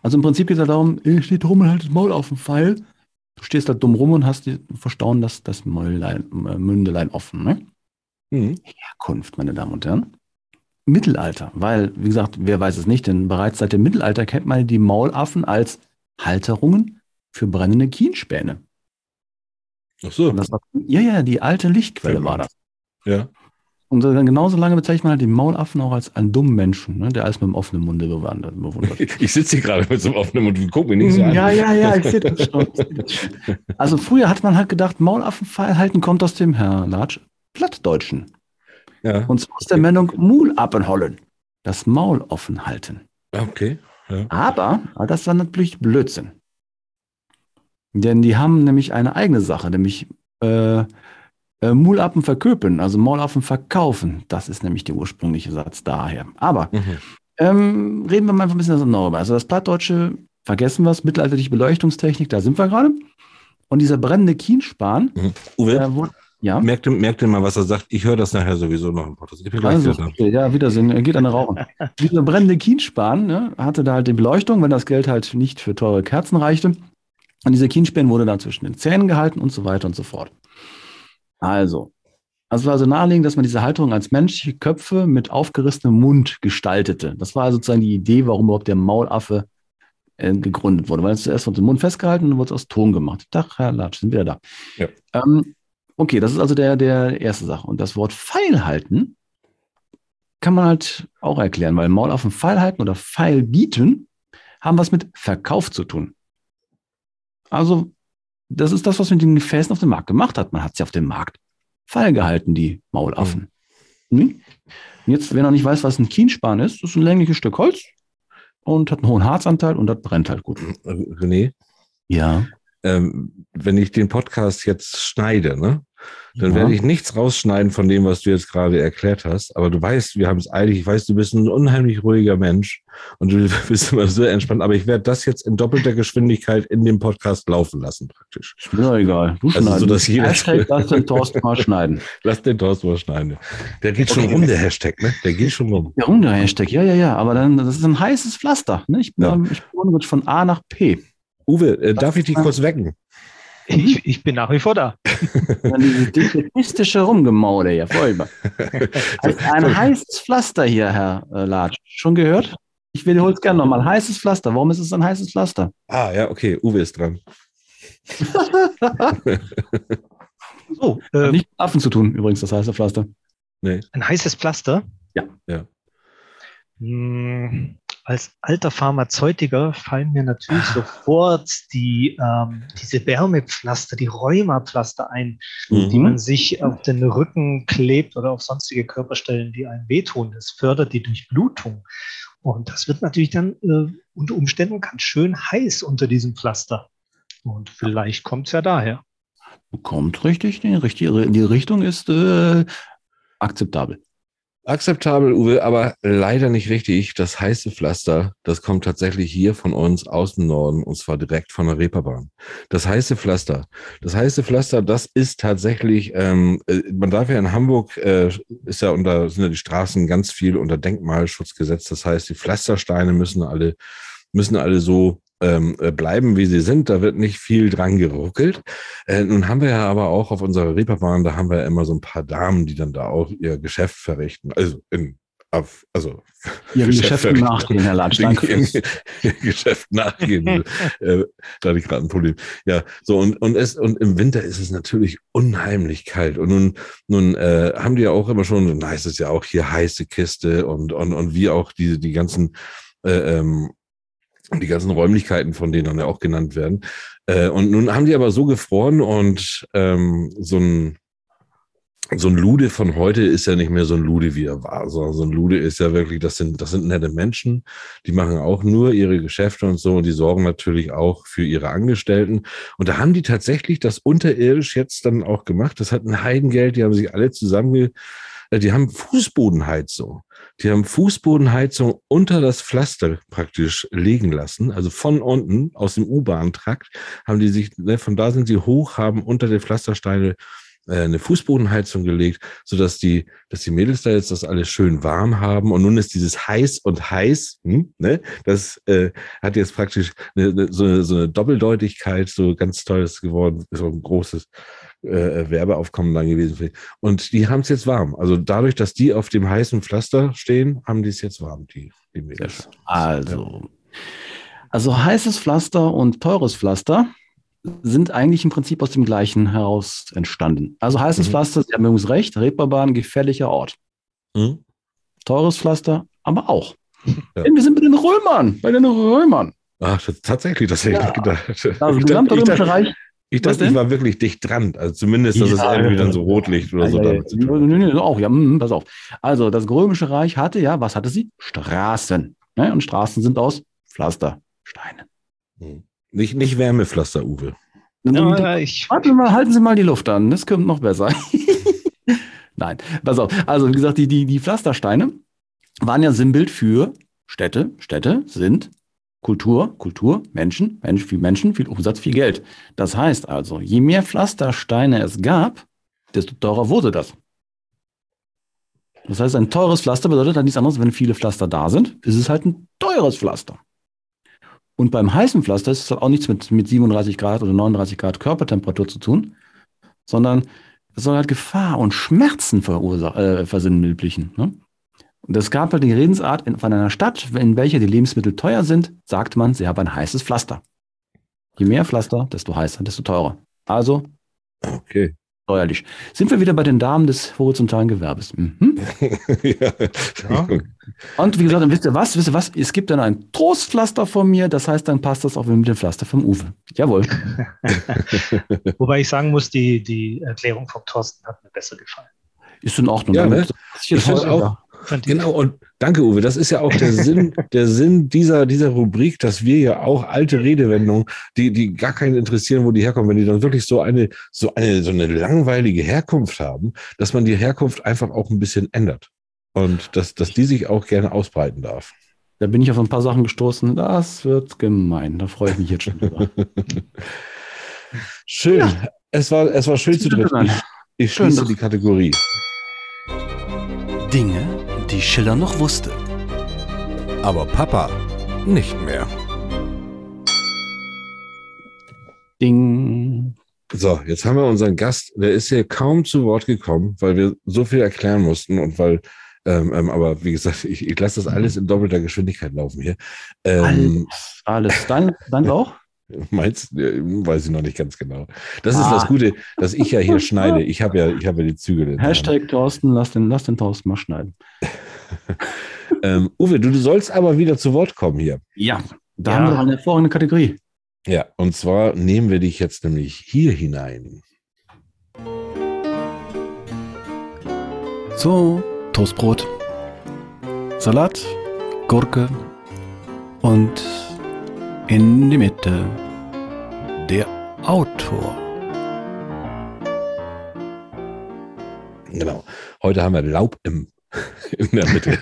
Also im Prinzip geht es halt darum, ich stehe rum und halte das Maul auf dem Pfeil. Du stehst da dumm rum und hast die Verstaunen, dass das Mäulein, Mündelein offen. Ne? Mhm. Herkunft, meine Damen und Herren. Mittelalter, weil, wie gesagt, wer weiß es nicht, denn bereits seit dem Mittelalter kennt man die Maulaffen als Halterungen für brennende Kienspäne. Ach so. Das war, ja, ja, die alte Lichtquelle ja, war das. Ja. Und dann genauso lange bezeichnet man halt den Maulaffen auch als einen dummen Menschen, ne, der alles mit dem offenen Munde bewandert. Ich, ich sitze hier gerade mit so einem offenen Mund und gucke mir nicht so an. Ja, ja, ja, ich sehe das schon. Also früher hat man halt gedacht, Maulaffenpfeil halten kommt aus dem, Herr Latsch, Plattdeutschen. Ja. Und zwar aus der Meldung Maulappenhollen, das Maul offen halten. Okay. Ja. Aber das war natürlich Blödsinn. Denn die haben nämlich eine eigene Sache, nämlich äh, äh, Maulaffen verköpeln, also Maulaffen verkaufen. Das ist nämlich der ursprüngliche Satz daher. Aber mhm. ähm, reden wir mal einfach ein bisschen darüber. Also das Plattdeutsche, vergessen wir es, mittelalterliche Beleuchtungstechnik, da sind wir gerade. Und dieser brennende Kienspan. Mhm. Uwe, äh, wo, ja? merkt, merkt ihr mal, was er sagt? Ich höre das nachher sowieso noch im Podcast. Ich bin also, okay, ja, Wiedersehen, er geht an der Rauchen. Dieser brennende Kienspan, ne, hatte da halt die Beleuchtung, wenn das Geld halt nicht für teure Kerzen reichte. Und diese Kienspäne wurde dann zwischen den Zähnen gehalten und so weiter und so fort. Also, also war also naheliegend, dass man diese Halterung als menschliche Köpfe mit aufgerissenem Mund gestaltete. Das war sozusagen die Idee, warum überhaupt der Maulaffe äh, gegründet wurde. Weil es zuerst wurde im Mund festgehalten und dann wurde es aus Ton gemacht. Dach, Herr Latsch, sind wieder da. Ja. Ähm, okay, das ist also der, der erste Sache. Und das Wort Pfeil halten kann man halt auch erklären, weil Maulaffen Pfeil halten oder Pfeil bieten haben was mit Verkauf zu tun. Also, das ist das, was man mit den Gefäßen auf dem Markt gemacht hat. Man hat sie auf dem Markt feil gehalten, die Maulaffen. Mhm. Mhm. Jetzt, wer noch nicht weiß, was ein Kienspan ist, ist ein längliches Stück Holz und hat einen hohen Harzanteil und das brennt halt gut. René? Ja? Ähm, wenn ich den Podcast jetzt schneide, ne, dann ja. werde ich nichts rausschneiden von dem, was du jetzt gerade erklärt hast. Aber du weißt, wir haben es eilig. Ich weiß, du bist ein unheimlich ruhiger Mensch und du bist immer so entspannt. Aber ich werde das jetzt in doppelter Geschwindigkeit in dem Podcast laufen lassen, praktisch. Ist mir egal. Du also so, dass jeder Hashtag, lass den Thorsten mal schneiden. Lass den Thorsten mal schneiden. Der geht okay. schon rum, der Hashtag, ne? Der geht schon rum. Ja, rum, der Hashtag. Ja, ja, ja. Aber dann, das ist ein heißes Pflaster, ne? Ich bin ja. ich bin von A nach P. Uwe, äh, darf ich dich kurz wecken? Ich, ich bin nach wie vor da. Dieses defetistische Rumgemaule hier, vorüber. Also ein heißes Pflaster hier, Herr äh, Latsch. Schon gehört? Ich wiederhole es gerne nochmal. Heißes Pflaster. Warum ist es ein heißes Pflaster? Ah, ja, okay. Uwe ist dran. so, äh, nicht mit Affen zu tun, übrigens, das heiße Pflaster. Nee. Ein heißes Pflaster? Ja. ja. Hm. Als alter Pharmazeutiker fallen mir natürlich ah. sofort die, ähm, diese Wärmepflaster, die Rheumapflaster ein, mhm. die man sich auf den Rücken klebt oder auf sonstige Körperstellen, die einem wehtun. Das fördert die Durchblutung. Und das wird natürlich dann äh, unter Umständen ganz schön heiß unter diesem Pflaster. Und vielleicht kommt es ja daher. Kommt richtig, die, die Richtung ist äh, akzeptabel. Akzeptabel, Uwe, aber leider nicht richtig. Das heiße Pflaster, das kommt tatsächlich hier von uns aus dem Norden, und zwar direkt von der Reeperbahn. Das heiße Pflaster. Das heiße Pflaster, das ist tatsächlich, ähm, man darf ja in Hamburg, äh, ist ja unter, sind ja die Straßen ganz viel unter Denkmalschutzgesetz. Das heißt, die Pflastersteine müssen alle, müssen alle so ähm, bleiben, wie sie sind. Da wird nicht viel dran geruckelt. Äh, nun haben wir ja aber auch auf unserer Reeperbahn, da haben wir ja immer so ein paar Damen, die dann da auch ihr Geschäft verrichten. Also in Auf, also Ihren Geschäften nachgehen, Herr Latsch, danke. Ihren Geschäften nachgehen, äh, da hatte ich gerade ein Problem. Ja, so und und es und im Winter ist es natürlich unheimlich kalt. Und nun nun äh, haben die ja auch immer schon, na, es ist ja auch hier heiße Kiste und und und wie auch diese die ganzen äh, ähm, die ganzen Räumlichkeiten, von denen dann ja auch genannt werden. Äh, und nun haben die aber so gefroren und ähm, so ein So ein Lude von heute ist ja nicht mehr so ein Lude, wie er war, sondern so ein Lude ist ja wirklich, das sind, das sind nette Menschen, die machen auch nur ihre Geschäfte und so und die sorgen natürlich auch für ihre Angestellten. Und da haben die tatsächlich das unterirdisch jetzt dann auch gemacht. Das hat ein Heidengeld, die haben sich alle zusammenge... Die haben Fußbodenheizung. Die haben Fußbodenheizung unter das Pflaster praktisch legen lassen. Also von unten, aus dem U-Bahn-Trakt, haben die sich, von da sind sie hoch, haben unter den Pflastersteine eine Fußbodenheizung gelegt, sodass die, dass die Mädels da jetzt das alles schön warm haben. Und nun ist dieses heiß und heiß, hm, ne, das äh, hat jetzt praktisch eine, so, eine, so eine Doppeldeutigkeit, so ganz tolles geworden, so ein großes äh, Werbeaufkommen dann gewesen. Und die haben es jetzt warm. Also dadurch, dass die auf dem heißen Pflaster stehen, haben die es jetzt warm, die, die Mädels. Also, also heißes Pflaster und teures Pflaster sind eigentlich im Prinzip aus dem Gleichen heraus entstanden. Also heißes mhm. Pflaster, Sie haben übrigens recht, Reeperbahn, gefährlicher Ort. Mhm. Teures Pflaster, aber auch. Ja. Denn wir sind bei den Römern, bei den Römern. Ach, das, tatsächlich, das hätte ja. ich gedacht. Das ich gesamte dachte, römische ich Reich. Ich dachte, ich war wirklich dicht dran. Also zumindest, dass ja, es irgendwie dann so Rotlicht oder ja, so ja, damit ja. zu tun. Nö, nö, auch, ja, mh, pass auf. Also das Römische Reich hatte ja, was hatte sie? Straßen. Ne? Und Straßen sind aus Pflastersteinen. Mhm. Nicht, nicht Wärmepflaster, Uwe. Ja, ich, Warte mal, halten Sie mal die Luft an. Das kommt noch besser. Nein, pass auf. Also, wie gesagt, die, die, die Pflastersteine waren ja Sinnbild für Städte. Städte sind Kultur, Kultur, Menschen, Mensch, viel Menschen, viel Umsatz, viel Geld. Das heißt also, je mehr Pflastersteine es gab, desto teurer wurde das. Das heißt, ein teures Pflaster bedeutet dann nichts anderes, wenn viele Pflaster da sind, ist es halt ein teures Pflaster. Und beim heißen Pflaster ist es auch nichts mit, mit siebenunddreißig Grad oder neununddreißig Grad Körpertemperatur zu tun, sondern es soll halt Gefahr und Schmerzen äh, versinnbildlichen. Ne? Und es gab halt die Redensart in, von einer Stadt, in welcher die Lebensmittel teuer sind, sagt man, sie haben ein heißes Pflaster. Je mehr Pflaster, desto heißer, desto teurer. Also, okay. Steuerlich. Sind wir wieder bei den Damen des horizontalen Gewerbes. Mhm. ja. Ja. Und wie gesagt, dann wisst ihr was? Wisst ihr was? Es gibt dann ein Trostpflaster von mir, das heißt, dann passt das auch mit dem Pflaster vom Uwe. Jawohl. Wobei ich sagen muss, die, die Erklärung vom Thorsten hat mir besser gefallen. Ist in Ordnung. Ja, ne? Ich finde auch. Genau, und danke, Uwe. Das ist ja auch der Sinn, der Sinn dieser, dieser Rubrik, dass wir ja auch alte Redewendungen, die, die gar keinen interessieren, wo die herkommen, wenn die dann wirklich so eine, so eine, so eine langweilige Herkunft haben, dass man die Herkunft einfach auch ein bisschen ändert. Und dass, dass die sich auch gerne ausbreiten darf. Da bin ich auf ein paar Sachen gestoßen. Das wird gemein. Da freue ich mich jetzt schon drüber. Schön. Ja. Es war, es war schön zu dritt. Ich, ich schließe schön, die Kategorie. Dinge, die Schiller noch wusste. Aber Papa nicht mehr. Ding. So, jetzt haben wir unseren Gast. Der ist hier kaum zu Wort gekommen, weil wir so viel erklären mussten und weil, ähm, ähm, aber wie gesagt, ich, ich lasse das alles in doppelter Geschwindigkeit laufen hier. Ähm, alles, alles. Dann, dann auch? Meins, weiß ich noch nicht ganz genau. Das ah. ist das Gute, dass ich ja hier schneide. Ich habe ja, ich habe ja die Zügel. Hashtag Thorsten, lass den, lass den Thorsten mal schneiden. ähm, Uwe, du, du sollst aber wieder zu Wort kommen hier. Ja, da ja. haben wir eine hervorragende Kategorie. Ja, und zwar nehmen wir dich jetzt nämlich hier hinein. So, Toastbrot, Salat, Gurke und in die Mitte der Autor. Genau. Heute haben wir Laub im in der Mitte.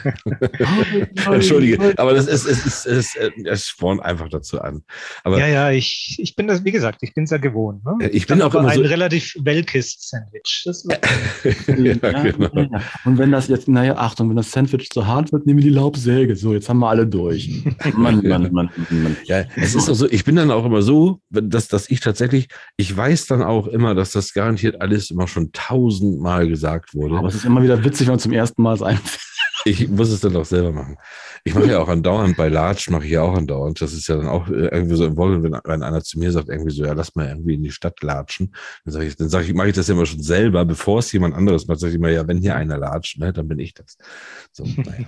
Entschuldige, aber das ist, es ist, es, ist, es spornt einfach dazu an. Aber ja, ja, ich, ich bin das, wie gesagt, ich bin es ja gewohnt. Ne? Ich, ich bin auch immer so ein relativ welkes Sandwich. Das ja, ja, genau. Ja. Und wenn das jetzt, naja, Achtung, wenn das Sandwich zu hart wird, nehmen wir die Laubsäge. So, jetzt haben wir alle durch. Mann, Mann, Mann, Mann, Mann. Ja, es ist auch so, ich bin dann auch immer so, dass, dass ich tatsächlich, ich weiß dann auch immer, dass das garantiert alles immer schon tausendmal gesagt wurde. Aber es ist immer wieder witzig, wenn man zum ersten Mal einfach. Ich muss es dann auch selber machen. Ich mache ja auch andauernd, bei Latsch mache ich ja auch andauernd. Das ist ja dann auch irgendwie so im Wollen, wenn, wenn einer zu mir sagt, irgendwie so, ja, lass mal irgendwie in die Stadt latschen. Dann sage ich, dann sage ich, mache ich das ja immer schon selber, bevor es jemand anderes macht, sage ich immer, ja, wenn hier einer latscht, ne, dann bin ich das. So, naja.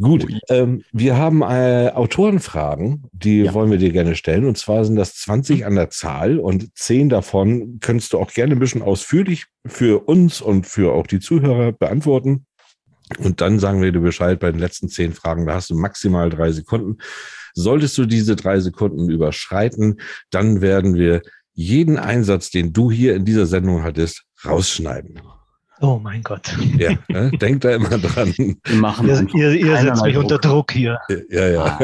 Gut, ähm, wir haben äh, Autorenfragen, die ja. wollen wir dir gerne stellen. Und zwar sind das zwanzig an der Zahl und zehn davon kannst du auch gerne ein bisschen ausführlich für uns und für auch die Zuhörer beantworten. Und dann sagen wir dir Bescheid bei den letzten zehn Fragen. Da hast du maximal drei Sekunden. Solltest du diese drei Sekunden überschreiten, dann werden wir jeden Einsatz, den du hier in dieser Sendung hattest, rausschneiden. Oh mein Gott. Ja, ne? Denk da immer dran. Wir machen ihr ihr, ihr setzt mich Druck. unter Druck hier. Ja, ja.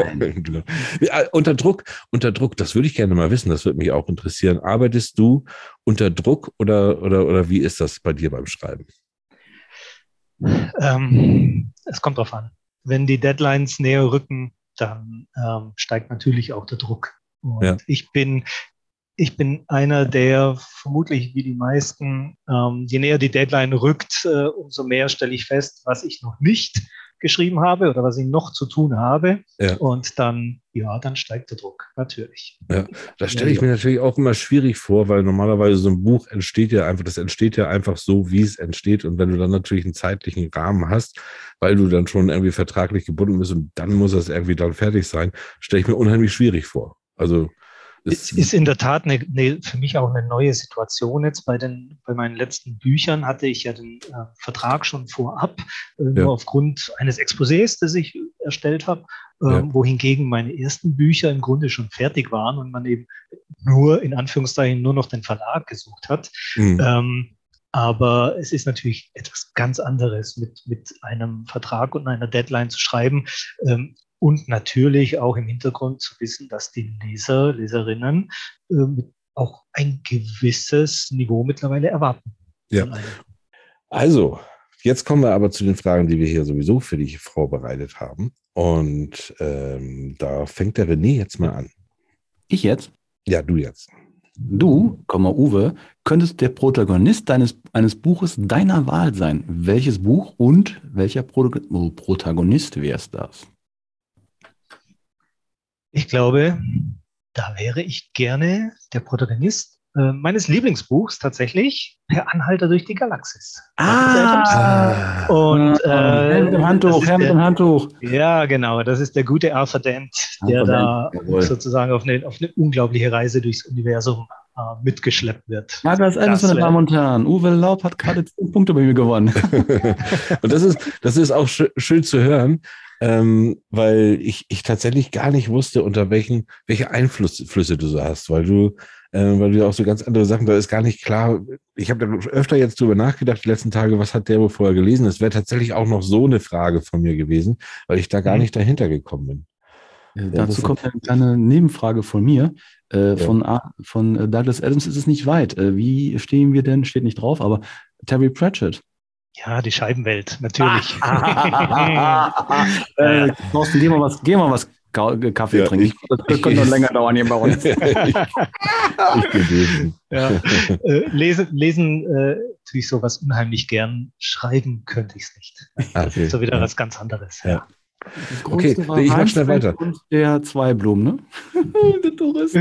ja. Unter Druck, unter Druck, das würde ich gerne mal wissen, das würde mich auch interessieren. Arbeitest du unter Druck oder, oder, oder wie ist das bei dir beim Schreiben? Ähm, es kommt drauf an. Wenn die Deadlines näher rücken, dann ähm, steigt natürlich auch der Druck. Und ja. ich bin... Ich bin einer, der vermutlich wie die meisten, ähm, je näher die Deadline rückt, äh, umso mehr stelle ich fest, was ich noch nicht geschrieben habe oder was ich noch zu tun habe. Ja. Und dann, ja, dann steigt der Druck, natürlich. Ja, das stelle ich mir natürlich auch immer schwierig vor, weil normalerweise so ein Buch entsteht ja einfach, das entsteht ja einfach so, wie es entsteht. Und wenn du dann natürlich einen zeitlichen Rahmen hast, weil du dann schon irgendwie vertraglich gebunden bist und dann muss das irgendwie dann fertig sein, stelle ich mir unheimlich schwierig vor. Also es ist in der Tat eine, eine, für mich auch eine neue Situation jetzt. Bei, den, bei meinen letzten Büchern hatte ich ja den äh, Vertrag schon vorab, äh, ja. nur aufgrund eines Exposés, das ich erstellt habe, äh, ja. wohingegen meine ersten Bücher im Grunde schon fertig waren und man eben nur, in Anführungszeichen, nur noch den Verlag gesucht hat. Mhm. Ähm, aber es ist natürlich etwas ganz anderes, mit, mit einem Vertrag und einer Deadline zu schreiben. Ähm, Und natürlich auch im Hintergrund zu wissen, dass die Leser, Leserinnen äh, auch ein gewisses Niveau mittlerweile erwarten. Ja. Also, jetzt kommen wir aber zu den Fragen, die wir hier sowieso für dich vorbereitet haben. Und ähm, da fängt der René jetzt mal an. Ich jetzt? Ja, du jetzt. Du, Komma Uwe, könntest der Protagonist deines, eines Buches deiner Wahl sein. Welches Buch und welcher Pro- oh, Protagonist wär's das? Ich glaube, da wäre ich gerne der Protagonist äh, meines Lieblingsbuchs tatsächlich, Per Anhalter durch die Galaxis. Ah! ah und, äh, Herr mit dem Handtuch, Herr mit dem Handtuch. Ja, genau, das ist der gute Arthur Dent, der da Jawohl. sozusagen auf eine, auf eine unglaubliche Reise durchs Universum äh, mitgeschleppt wird. Ja, das ist alles, meine Damen und Herren. Uwe Laub hat gerade zehn Punkte bei mir gewonnen. Und das ist, das ist auch sch- schön zu hören. Ähm, weil ich, ich tatsächlich gar nicht wusste, unter welchen, welche Einflüsse du so hast, weil du, äh, weil du ja auch so ganz andere Sachen, da ist gar nicht klar, ich habe da öfter jetzt drüber nachgedacht, die letzten Tage, was hat der wohl vorher gelesen? Das wäre tatsächlich auch noch so eine Frage von mir gewesen, weil ich da gar nicht dahinter gekommen bin. Ja, dazu kommt eine kleine Nebenfrage von mir. Äh, ja. von, A- von Douglas Adams ist es nicht weit. Äh, wie stehen wir denn? Steht nicht drauf, aber Terry Pratchett. Ja, die Scheibenwelt, natürlich. äh, Thorsten, geh mal was, geh mal was Kaffee ja, trinken. Ich, das ich, könnte ich, noch länger dauern hier bei uns. ich, ich ja. äh, lesen lesen äh, tue ich sowas unheimlich gern. Schreiben könnte ich es nicht. Das ist so wieder ja. was ganz anderes. Ja. Ja. Okay, ich mach schnell weiter. Und der Zwei Blumen, ne? Der Tourist.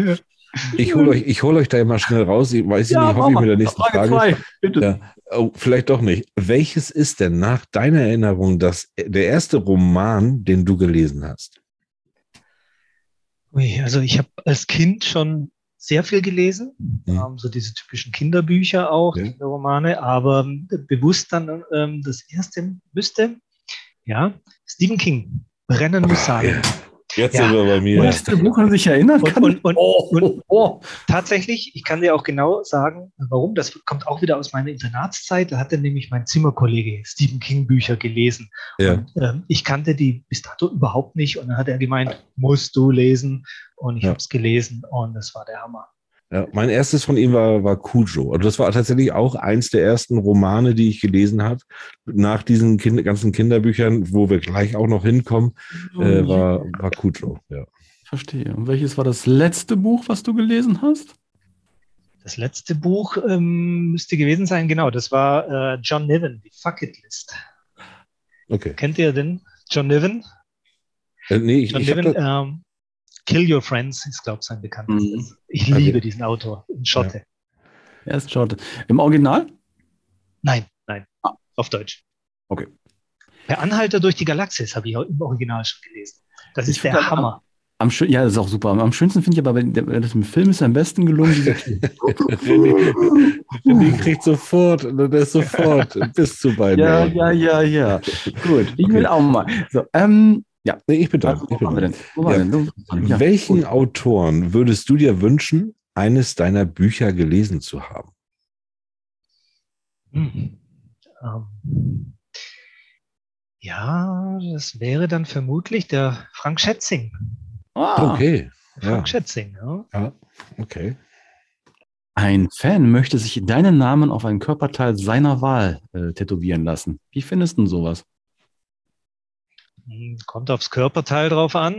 Ich hole euch, ich hol euch da immer schnell raus. Ich weiß ja, nicht, hoffe ich mit der nächsten Frage. Frage. Bitte. Ja. Oh, vielleicht doch nicht. Welches ist denn nach deiner Erinnerung das, der erste Roman, den du gelesen hast? Also ich habe als Kind schon sehr viel gelesen. Mhm. So diese typischen Kinderbücher auch, ja. Kinderromane. Aber bewusst dann ähm, das erste müsste, ja, Stephen King, Brennen muss sagen. Ja. Jetzt ja. sind wir bei mir. Und ja. Buch an sich erinnern kann. Und, und, und, oh, und, oh. Tatsächlich, ich kann dir auch genau sagen, warum. Das kommt auch wieder aus meiner Internatszeit. Da hatte nämlich mein Zimmerkollege Stephen King Bücher gelesen. Ja. Und, ähm, ich kannte die bis dato überhaupt nicht. Und dann hat er gemeint, musst du lesen. Und ich ja. habe es gelesen. Und das war der Hammer. Ja, mein erstes von ihm war, war Cujo. Und das war tatsächlich auch eins der ersten Romane, die ich gelesen habe. Nach diesen kind, ganzen Kinderbüchern, wo wir gleich auch noch hinkommen, äh, war, war Cujo. Ja. Verstehe. Und welches war das letzte Buch, was du gelesen hast? Das letzte Buch ähm, müsste gewesen sein, genau. Das war äh, John Niven, die Fuck It List. Okay. Kennt ihr den? John Niven? Äh, nee, ich, John ich Niven, ähm, Kill Your Friends ist, glaube ich, sein bekanntes. Mhm. Ich liebe okay. diesen Autor. Ein Schotte. Ja. Er ist Schotte. Im Original? Nein, nein. Ah. Auf Deutsch. Okay. Per Anhalter durch die Galaxis habe ich auch im Original schon gelesen. Das ich ist der Hammer. Am, am, ja, das ist auch super. Am schönsten finde ich aber, bei das im Film ist am besten gelungen. Die kriegt sofort, der ist sofort bis zu beiden. Ja, ja, ja, ja. Gut, ich okay. will auch mal. So, ähm, Ja, nee, ich bin da. Also, ja. ja. Welchen ja. Autoren würdest du dir wünschen, eines deiner Bücher gelesen zu haben? Hm. Ähm. Ja, das wäre dann vermutlich der Frank Schätzing. Ah, okay. Frank ja. Schätzing, ja. ja. Okay. Ein Fan möchte sich deinen Namen auf einen Körperteil seiner Wahl äh, tätowieren lassen. Wie findest du denn sowas? Kommt aufs Körperteil drauf an.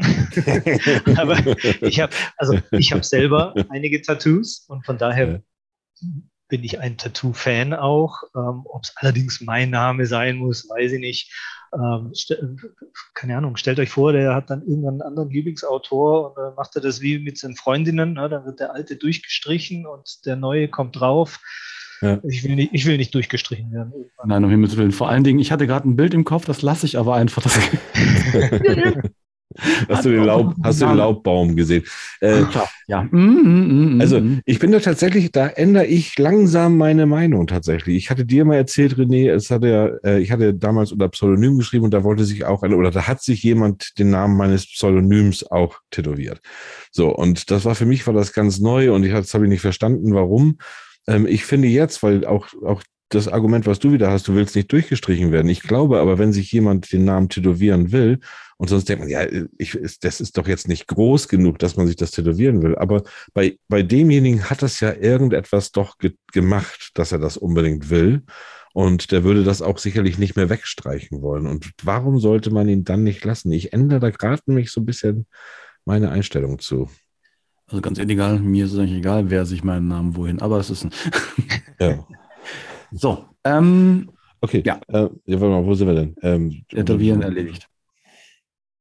Aber ich habe also ich habe selber einige Tattoos und von daher ja. bin ich ein Tattoo-Fan auch. Ähm, ob es allerdings mein Name sein muss, weiß ich nicht. Ähm, keine Ahnung, stellt euch vor, der hat dann irgendwann einen anderen Lieblingsautor und äh, macht er das wie mit seinen Freundinnen. Ne? Dann wird der alte durchgestrichen und der neue kommt drauf. Ja. Ich will nicht, ich will nicht durchgestrichen werden. Nein, um Himmels Willen. Vor allen Dingen, ich hatte gerade ein Bild im Kopf, das lasse ich aber einfach. Das hast du den, Laub, hast du den Laubbaum gesehen? Äh, ja. Also, ich bin da tatsächlich, da ändere ich langsam meine Meinung tatsächlich. Ich hatte dir mal erzählt, René, es hatte, äh, ich hatte damals unter Pseudonym geschrieben und da wollte sich auch eine, oder da hat sich jemand den Namen meines Pseudonyms auch tätowiert. So, und das war für mich war das ganz neu und ich, das habe ich nicht verstanden, warum. Ich finde jetzt, weil auch, auch das Argument, was du wieder hast, du willst nicht durchgestrichen werden. Ich glaube aber, wenn sich jemand den Namen tätowieren will, und sonst denkt man, ja, ich, das ist doch jetzt nicht groß genug, dass man sich das tätowieren will. Aber bei, bei demjenigen hat das ja irgendetwas doch ge- gemacht, dass er das unbedingt will. Und der würde das auch sicherlich nicht mehr wegstreichen wollen. Und warum sollte man ihn dann nicht lassen? Ich ändere da gerade nämlich so ein bisschen meine Einstellung zu. Also ganz illegal, mir ist es eigentlich egal, wer sich meinen Namen wohin, aber es ist ein... ja. So, ähm... Okay, ja. Äh, ja, warte mal, wo sind wir denn? Ähm, Tätowieren erledigt.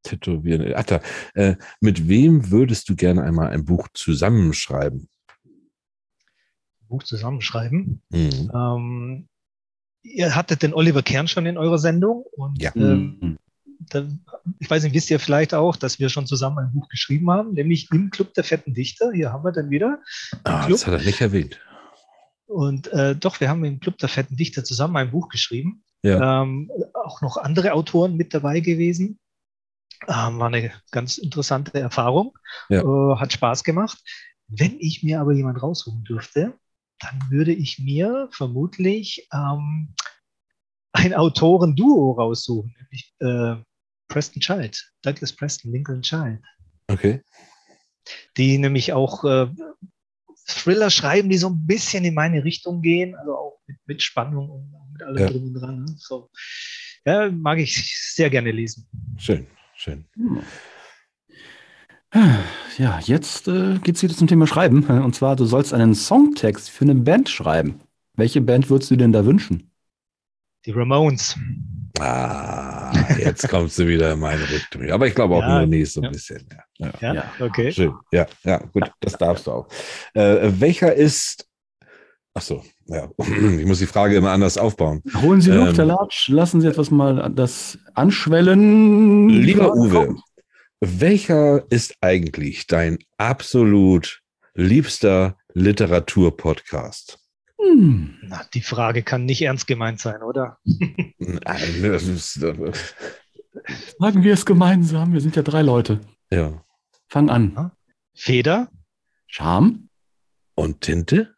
Tätowieren, ach da. Äh, mit wem würdest du gerne einmal ein Buch zusammenschreiben? Buch zusammenschreiben? Mhm. Ähm, ihr hattet den Oliver Kern schon in eurer Sendung und... Ja. Ähm, mhm. Ich weiß nicht, wisst ihr vielleicht auch, dass wir schon zusammen ein Buch geschrieben haben, nämlich im Club der Fetten Dichter. Hier haben wir dann wieder. Ah, das hat er nicht erwähnt. Und äh, doch, wir haben im Club der Fetten Dichter zusammen ein Buch geschrieben. Ja. Ähm, auch noch andere Autoren mit dabei gewesen. Ähm, war eine ganz interessante Erfahrung. Ja. Äh, hat Spaß gemacht. Wenn ich mir aber jemanden raussuchen dürfte, dann würde ich mir vermutlich ähm, ein Autoren-Duo raussuchen, nämlich äh, Preston Child, Douglas Preston, Lincoln Child. Okay. Die nämlich auch äh, Thriller schreiben, die so ein bisschen in meine Richtung gehen, also auch mit, mit Spannung und mit allem ja. drum und dran. Ne? So. Ja, mag ich sehr gerne lesen. Schön, schön. Hm. Ja, jetzt äh, geht es wieder zum Thema Schreiben. Und zwar, du sollst einen Songtext für eine Band schreiben. Welche Band würdest du denn da wünschen? Die Ramones. Ah, jetzt kommst du wieder in meine Richtung. Aber ich glaube auch ja, nur nie so ein ja. bisschen. Ja, ja. ja okay. Schön. Ja, ja, gut, das darfst du auch. Äh, welcher ist... Ach so, ja. Ich muss die Frage immer anders aufbauen. Holen Sie Luft, ähm, Herr Latsch. Lassen Sie etwas mal das anschwellen. Lieber Uwe, kommt. Welcher ist eigentlich dein absolut liebster Literaturpodcast? Hm. Na, die Frage kann nicht ernst gemeint sein, oder? Nein, das ist, das Fragen wir es gemeinsam, wir sind ja drei Leute. Ja. Fang an. Feder. Charme. Und Tinte?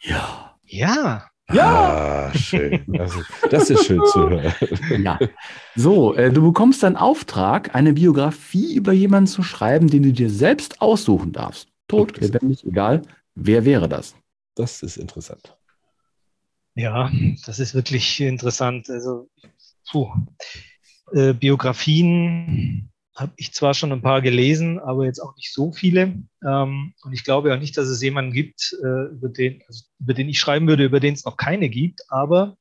Ja. Ja. Ja, ah, schön. Das ist, das ist schön zu hören. Ja. So, äh, du bekommst einen Auftrag, eine Biografie über jemanden zu schreiben, den du dir selbst aussuchen darfst. Tot, lebendig, egal. Wer wäre das? Das ist interessant. Ja, das ist wirklich interessant. Also, puh. Äh, Biografien habe ich zwar schon ein paar gelesen, aber jetzt auch nicht so viele. Ähm, und ich glaube auch nicht, dass es jemanden gibt, äh, über den, also über den ich schreiben würde, über den es noch keine gibt. Aber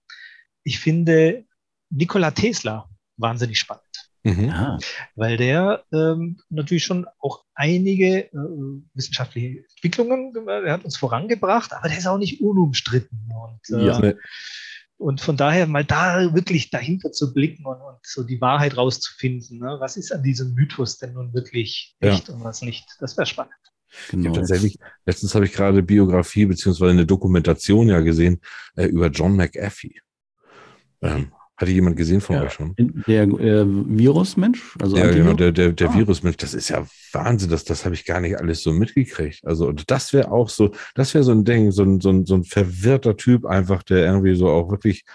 ich finde Nikola Tesla wahnsinnig spannend. Mhm. Ja. Weil der ähm, natürlich schon auch einige äh, wissenschaftliche Entwicklungen gemacht, er hat uns vorangebracht, aber der ist auch nicht unumstritten. Und, äh, ja, ne. Und von daher mal da wirklich dahinter zu blicken und, und so die Wahrheit rauszufinden. Ne? Was ist an diesem Mythos denn nun wirklich echt, ja, und was nicht? Das wäre spannend. Genau. Ich hab tatsächlich, letztens habe ich gerade Biografie beziehungsweise eine Dokumentation ja gesehen äh, über John McAfee. Ähm, hatte jemand gesehen von ja, euch schon? Der äh, Virusmensch? Also ja, genau, der, der, der ah. Virusmensch. Das ist ja Wahnsinn. Das, das habe ich gar nicht alles so mitgekriegt. Also und das wäre auch so, das wäre so ein Ding, so ein, so ein, so ein verwirrter Typ einfach, der irgendwie so auch wirklich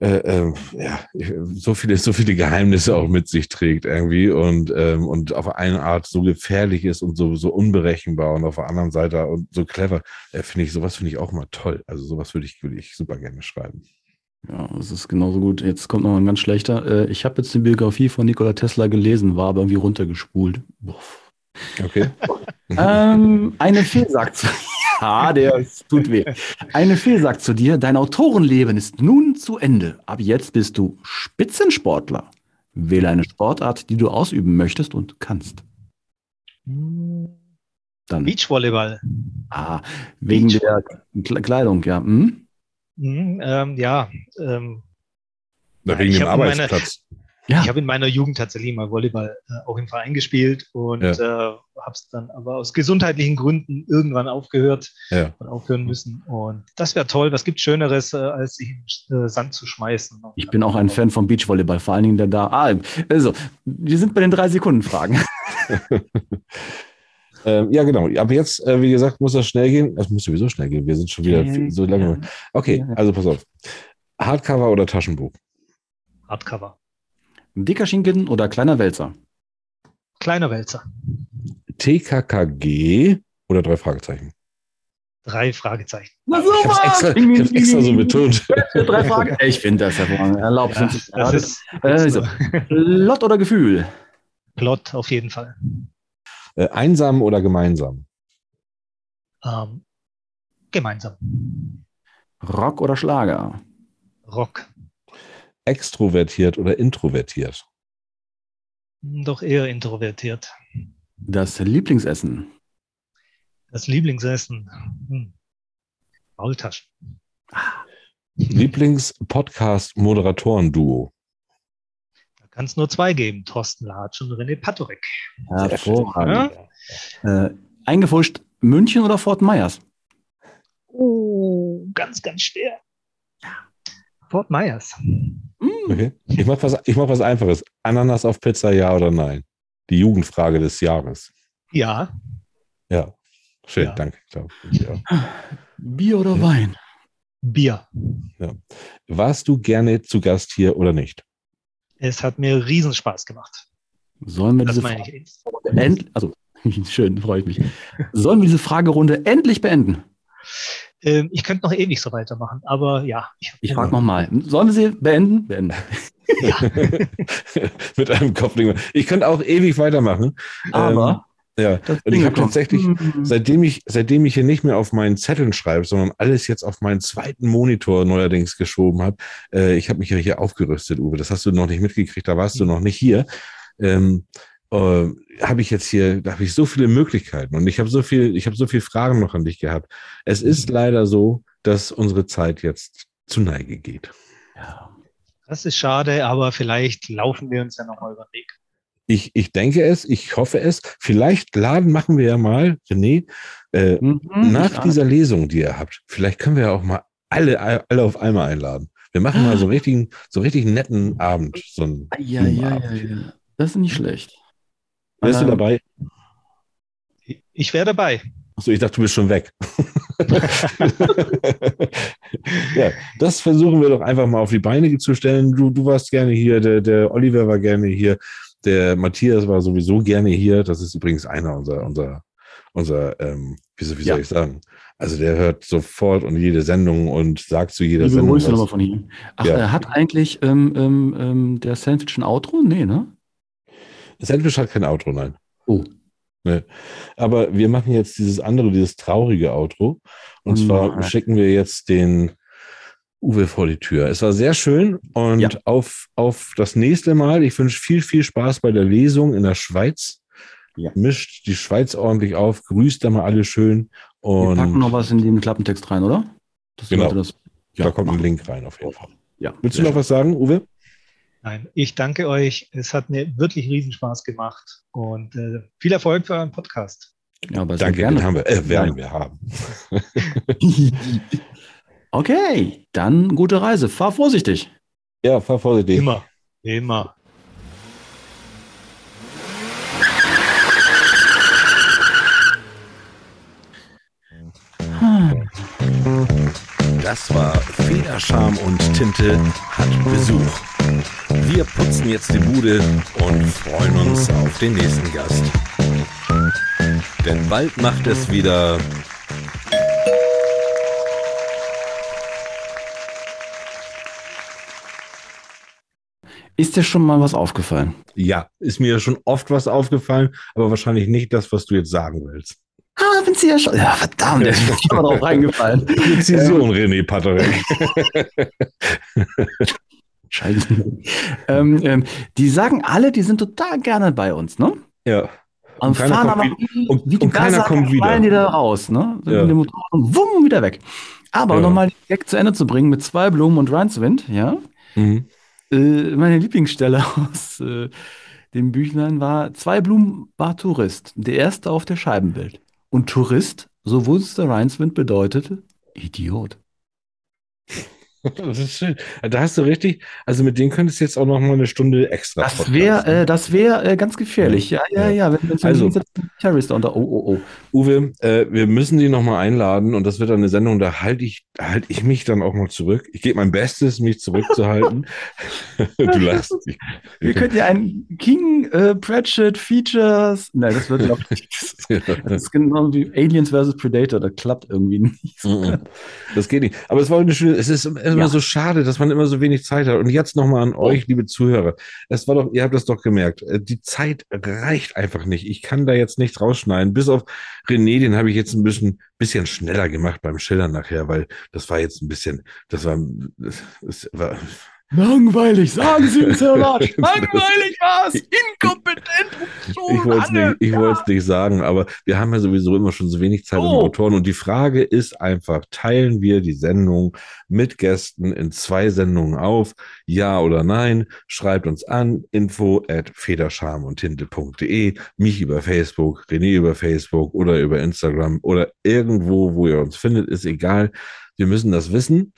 äh, äh, ja, so viele, so viele Geheimnisse auch mit sich trägt irgendwie und, ähm, und auf eine Art so gefährlich ist und so, so unberechenbar und auf der anderen Seite und so clever. Äh, finde ich, sowas finde ich auch mal toll. Also sowas würde ich, würde ich super gerne schreiben. Ja, das ist genauso gut. Jetzt kommt noch ein ganz schlechter. Ich habe jetzt die Biografie von Nikola Tesla gelesen, war aber irgendwie runtergespult. Uff. Okay. ähm, eine Fee sagt zu dir. Ja, der tut weh. Eine Fee sagt zu dir, dein Autorenleben ist nun zu Ende. Ab jetzt bist du Spitzensportler. Wähle eine Sportart, die du ausüben möchtest und kannst. Dann. Beachvolleyball. Ah, wegen Beachvolleyball. Der Kleidung, ja. Hm? Mhm, ähm, ja, ähm, Na, wegen ich dem Arbeitsplatz. Meine, ja. Ich habe in meiner Jugend tatsächlich mal Volleyball äh, auch im Verein gespielt und ja. äh, habe es dann aber aus gesundheitlichen Gründen irgendwann aufgehört ja. und aufhören müssen. Und das wäre toll. Was gibt Schöneres, äh, als sich in äh, Sand zu schmeißen? Ich bin auch ein Fan vom Beachvolleyball, vor allen Dingen der da. Ah, also, wir sind bei den drei Sekunden Fragen. Ähm, ja, genau. Aber jetzt, äh, wie gesagt, muss das schnell gehen. Das muss sowieso schnell gehen. Wir sind schon wieder viel, so lange. Okay, also pass auf. Hardcover oder Taschenbuch? Hardcover. Dicker Schinken oder kleiner Wälzer? Kleiner Wälzer. T K K G oder drei Fragezeichen? Drei Fragezeichen. Na super! Ich hab's extra, ich hab's extra so betont. Drei Fragen. Ich finde das hervorragend. Erlaubt. Ja, das ist, das ist so. Plot oder Gefühl? Plot auf jeden Fall. Äh, einsam oder gemeinsam? Ähm, gemeinsam. Rock oder Schlager? Rock. Extrovertiert oder introvertiert? Doch eher introvertiert. Das Lieblingsessen? Das Lieblingsessen? Hm. Maultaschen. Ah. Lieblings-Podcast-Moderatoren-Duo? Kann es nur zwei geben, Thorsten Latsch und René Pattorek. Hervorragend. Ja? Äh, eingefuscht, München oder Fort Myers? Oh, ganz, ganz schwer. Fort Myers. Okay. Ich mache was, ich mach was Einfaches. Ananas auf Pizza, ja oder nein? Die Jugendfrage des Jahres. Ja. Ja, schön, ja. Danke. Ich glaub, ja. Bier oder Wein? Bier. Ja. Warst du gerne zu Gast hier oder nicht? Es hat mir Riesenspaß gemacht. Sollen wir das diese Fragerunde end- also, schön, freue ich mich. Sollen wir diese Fragerunde endlich beenden? Ähm, ich könnte noch ewig so weitermachen, aber ja. Ich, ich frage nochmal. Sollen wir sie beenden? Beenden. Ja. Mit einem Kopfding. Ich könnte auch ewig weitermachen. Aber. Ähm, ja. Und ich habe tatsächlich, seitdem ich, seitdem ich hier nicht mehr auf meinen Zetteln schreibe, sondern alles jetzt auf meinen zweiten Monitor neuerdings geschoben habe, äh, ich habe mich ja hier aufgerüstet, Uwe. Das hast du noch nicht mitgekriegt, da warst du noch nicht hier. Ähm, äh, habe ich jetzt hier, da habe ich so viele Möglichkeiten und ich habe so viel, ich habe so viele Fragen noch an dich gehabt. Es ist leider so, dass unsere Zeit jetzt zu Neige geht. Ja. Das ist schade, aber vielleicht laufen wir uns ja nochmal über den Weg. Ich, ich denke es, ich hoffe es. Vielleicht laden machen wir ja mal, René, äh, mhm, nach dieser Lesung, die ihr habt, vielleicht können wir ja auch mal alle, alle auf einmal einladen. Wir machen mal so einen richtigen, so einen richtigen netten Abend. So einen ja, ja, ja, ja, das ist nicht schlecht. Wer ist denn dabei? Ich wäre dabei. Achso, ich dachte, du bist schon weg. Ja, das versuchen wir doch einfach mal auf die Beine zu stellen. Du, du warst gerne hier, der, der Oliver war gerne hier, der Matthias war sowieso gerne hier. Das ist übrigens einer unserer, unser, unser, ähm, wie, wie soll ja. ich sagen? Also der hört sofort und jede Sendung und sagt zu jeder Liebe Sendung. Grüße nochmal von ihm. Ach, ja. Hat eigentlich ähm, ähm, der Sandwich ein Outro? Nee, ne? Das Sandwich hat kein Outro, nein. Oh. Nee. Aber wir machen jetzt dieses andere, dieses traurige Outro. Und Nein. zwar schicken wir jetzt den Uwe vor die Tür. Es war sehr schön und ja. auf, auf das nächste Mal. Ich wünsche viel, viel Spaß bei der Lesung in der Schweiz. Ja. Mischt die Schweiz ordentlich auf, grüßt da mal alle schön. Und wir packen noch was in den Klappentext rein, oder? Das genau, das, ja, da kommt ein Link rein auf jeden Fall. Ja. Willst du noch was sagen, Uwe? Nein, ich danke euch. Es hat mir wirklich riesen Spaß gemacht und äh, viel Erfolg für euren Podcast. Ja, aber danke, den haben wir, äh, werden wir haben. Okay, dann gute Reise. Fahr vorsichtig. Ja, fahr vorsichtig. Immer, immer. Das war Feder, Charme und Tinte hat Besuch. Wir putzen jetzt die Bude und freuen uns auf den nächsten Gast. Denn bald macht es wieder... Ist dir schon mal was aufgefallen? Ja, ist mir schon oft was aufgefallen, aber wahrscheinlich nicht das, was du jetzt sagen willst. Ah, bin sie ja schon. Ja, verdammt, ich bin schon mal drauf reingefallen. Präzision, René Pattorek. Scheiße. Ähm, ähm, die sagen alle, die sind total gerne bei uns, ne? Ja. Und, und fahren aber wie, und, wie die und keiner kommt wieder. Fallen die da raus, ne? Ja. Mit dem Motorrad und wumm, wieder weg. Aber ja. nochmal den Gag zu Ende zu bringen mit Zwei Blumen und Rincewind, ja? Mhm. Äh, meine Lieblingsstelle aus äh, dem Büchlein war: Zwei Blumen war Tourist, der erste auf der Scheibenwelt. Und Tourist, so wusste der Rincewind, bedeutete Idiot. Das ist schön. Da hast du richtig, also mit denen könntest du jetzt auch noch mal eine Stunde extra. Das wäre äh, das wär, äh, ganz gefährlich. Ja, ja, ja. ja. Wenn, wenn also, Terrorist unter, oh, oh, oh. Uwe, äh, wir müssen die nochmal einladen und das wird dann eine Sendung, da halte ich, halt ich mich dann auch mal zurück. Ich gebe mein Bestes, mich zurückzuhalten. Du lachst. Nicht. Wir könnten ja einen King äh, Pratchett Features, nein, das wird glaube ich nicht. Das ist genau wie Aliens versus Predator, das klappt irgendwie nicht. Das geht nicht. Aber es war eine schöne, es ist immer ja. so schade, dass man immer so wenig Zeit hat. Und jetzt nochmal an oh. euch, liebe Zuhörer. Es war doch, ihr habt das doch gemerkt. Die Zeit reicht einfach nicht. Ich kann da jetzt nicht rausschneiden. Bis auf René, den habe ich jetzt ein bisschen, bisschen schneller gemacht beim Schildern nachher, weil das war jetzt ein bisschen, das war, das war langweilig, sagen Sie uns, Herr Latsch. Langweilig war's, inkompetent. Ich wollte es nicht, nicht sagen, aber wir haben ja sowieso immer schon so wenig Zeit mit oh. Autoren. Und die Frage ist einfach, teilen wir die Sendung mit Gästen in zwei Sendungen auf? Ja oder nein? Schreibt uns an, info at federscharmeundtinte punkt de, mich über Facebook, René über Facebook oder über Instagram oder irgendwo, wo ihr uns findet, ist egal. Wir müssen das wissen.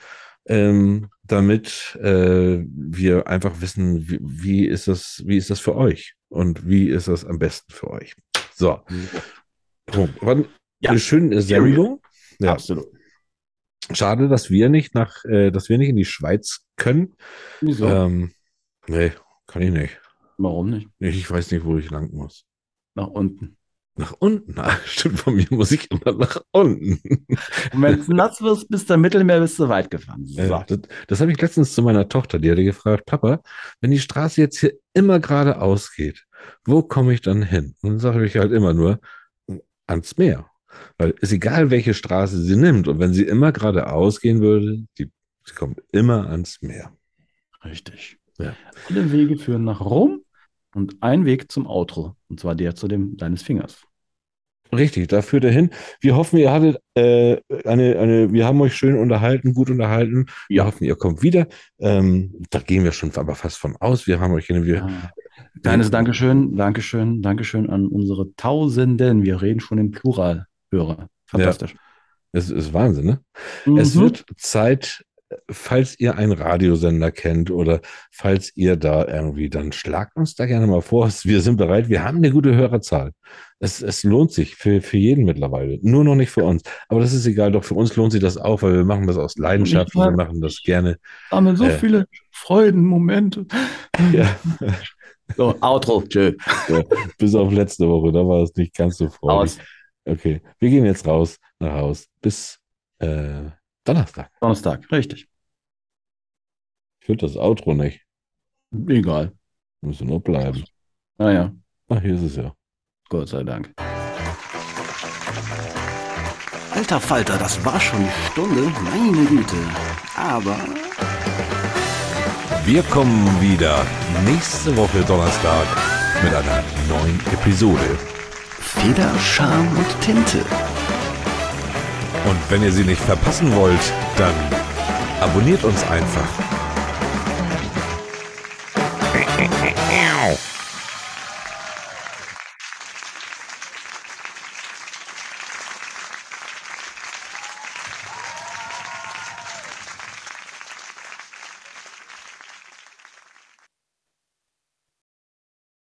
Ähm, damit äh, wir einfach wissen, wie, wie ist das, wie ist das für euch und wie ist das am besten für euch. So. Punkt. War ja. eine schöne Sendung. Ja. Absolut. Schade, dass wir nicht nach, äh, dass wir nicht in die Schweiz können. Wieso? Ähm, nee, kann ich nicht. Warum nicht? Ich weiß nicht, wo ich lang muss. Nach unten. Nach unten? Na, stimmt, von mir muss ich immer nach unten. Und wenn du nass wirst, bis zum Mittelmeer bist du weit gefahren. So. Äh, das das habe ich letztens zu meiner Tochter, die hatte gefragt, Papa, wenn die Straße jetzt hier immer geradeaus geht, wo komme ich dann hin? Und dann sage ich halt immer nur, ans Meer. Weil es ist egal, welche Straße sie nimmt. Und wenn sie immer geradeaus gehen würde, die, sie kommt immer ans Meer. Richtig. Ja. Alle Wege führen nach Rom. Und ein Weg zum Outro, und zwar der zu dem deines Fingers. Richtig, da führt er hin. Wir hoffen, ihr hattet äh, eine, eine, wir haben euch schön unterhalten, gut unterhalten. Wir ja. hoffen, ihr kommt wieder. Ähm, da gehen wir schon aber fast von aus. Wir haben euch eine. Wir, ja. Kleines Dankeschön, Dankeschön, Dankeschön an unsere Tausenden. Wir reden schon im Plural, Hörer. Fantastisch. Ja. Es ist Wahnsinn, ne? Mhm. Es wird Zeit, falls ihr einen Radiosender kennt oder falls ihr da irgendwie, dann schlagt uns da gerne mal vor. Wir sind bereit, wir haben eine gute Hörerzahl. Es, es lohnt sich für, für jeden mittlerweile, nur noch nicht für uns. Aber das ist egal, doch für uns lohnt sich das auch, weil wir machen das aus Leidenschaft und wir machen das gerne. Wir haben so äh, viele Freudenmomente. Ja. So, Outro, tschö. Ja, bis auf letzte Woche, da war es nicht ganz so freudig. Okay, wir gehen jetzt raus, nach Haus, bis äh, Donnerstag. Donnerstag, richtig. Ich höre das Outro nicht. Egal. Müsste nur bleiben. Naja. Ach, hier ist es ja. Gott sei Dank. Alter Falter, das war schon eine Stunde, meine Güte. Aber... wir kommen wieder nächste Woche Donnerstag mit einer neuen Episode. Feder, Charme und Tinte. Und wenn ihr sie nicht verpassen wollt, dann abonniert uns einfach.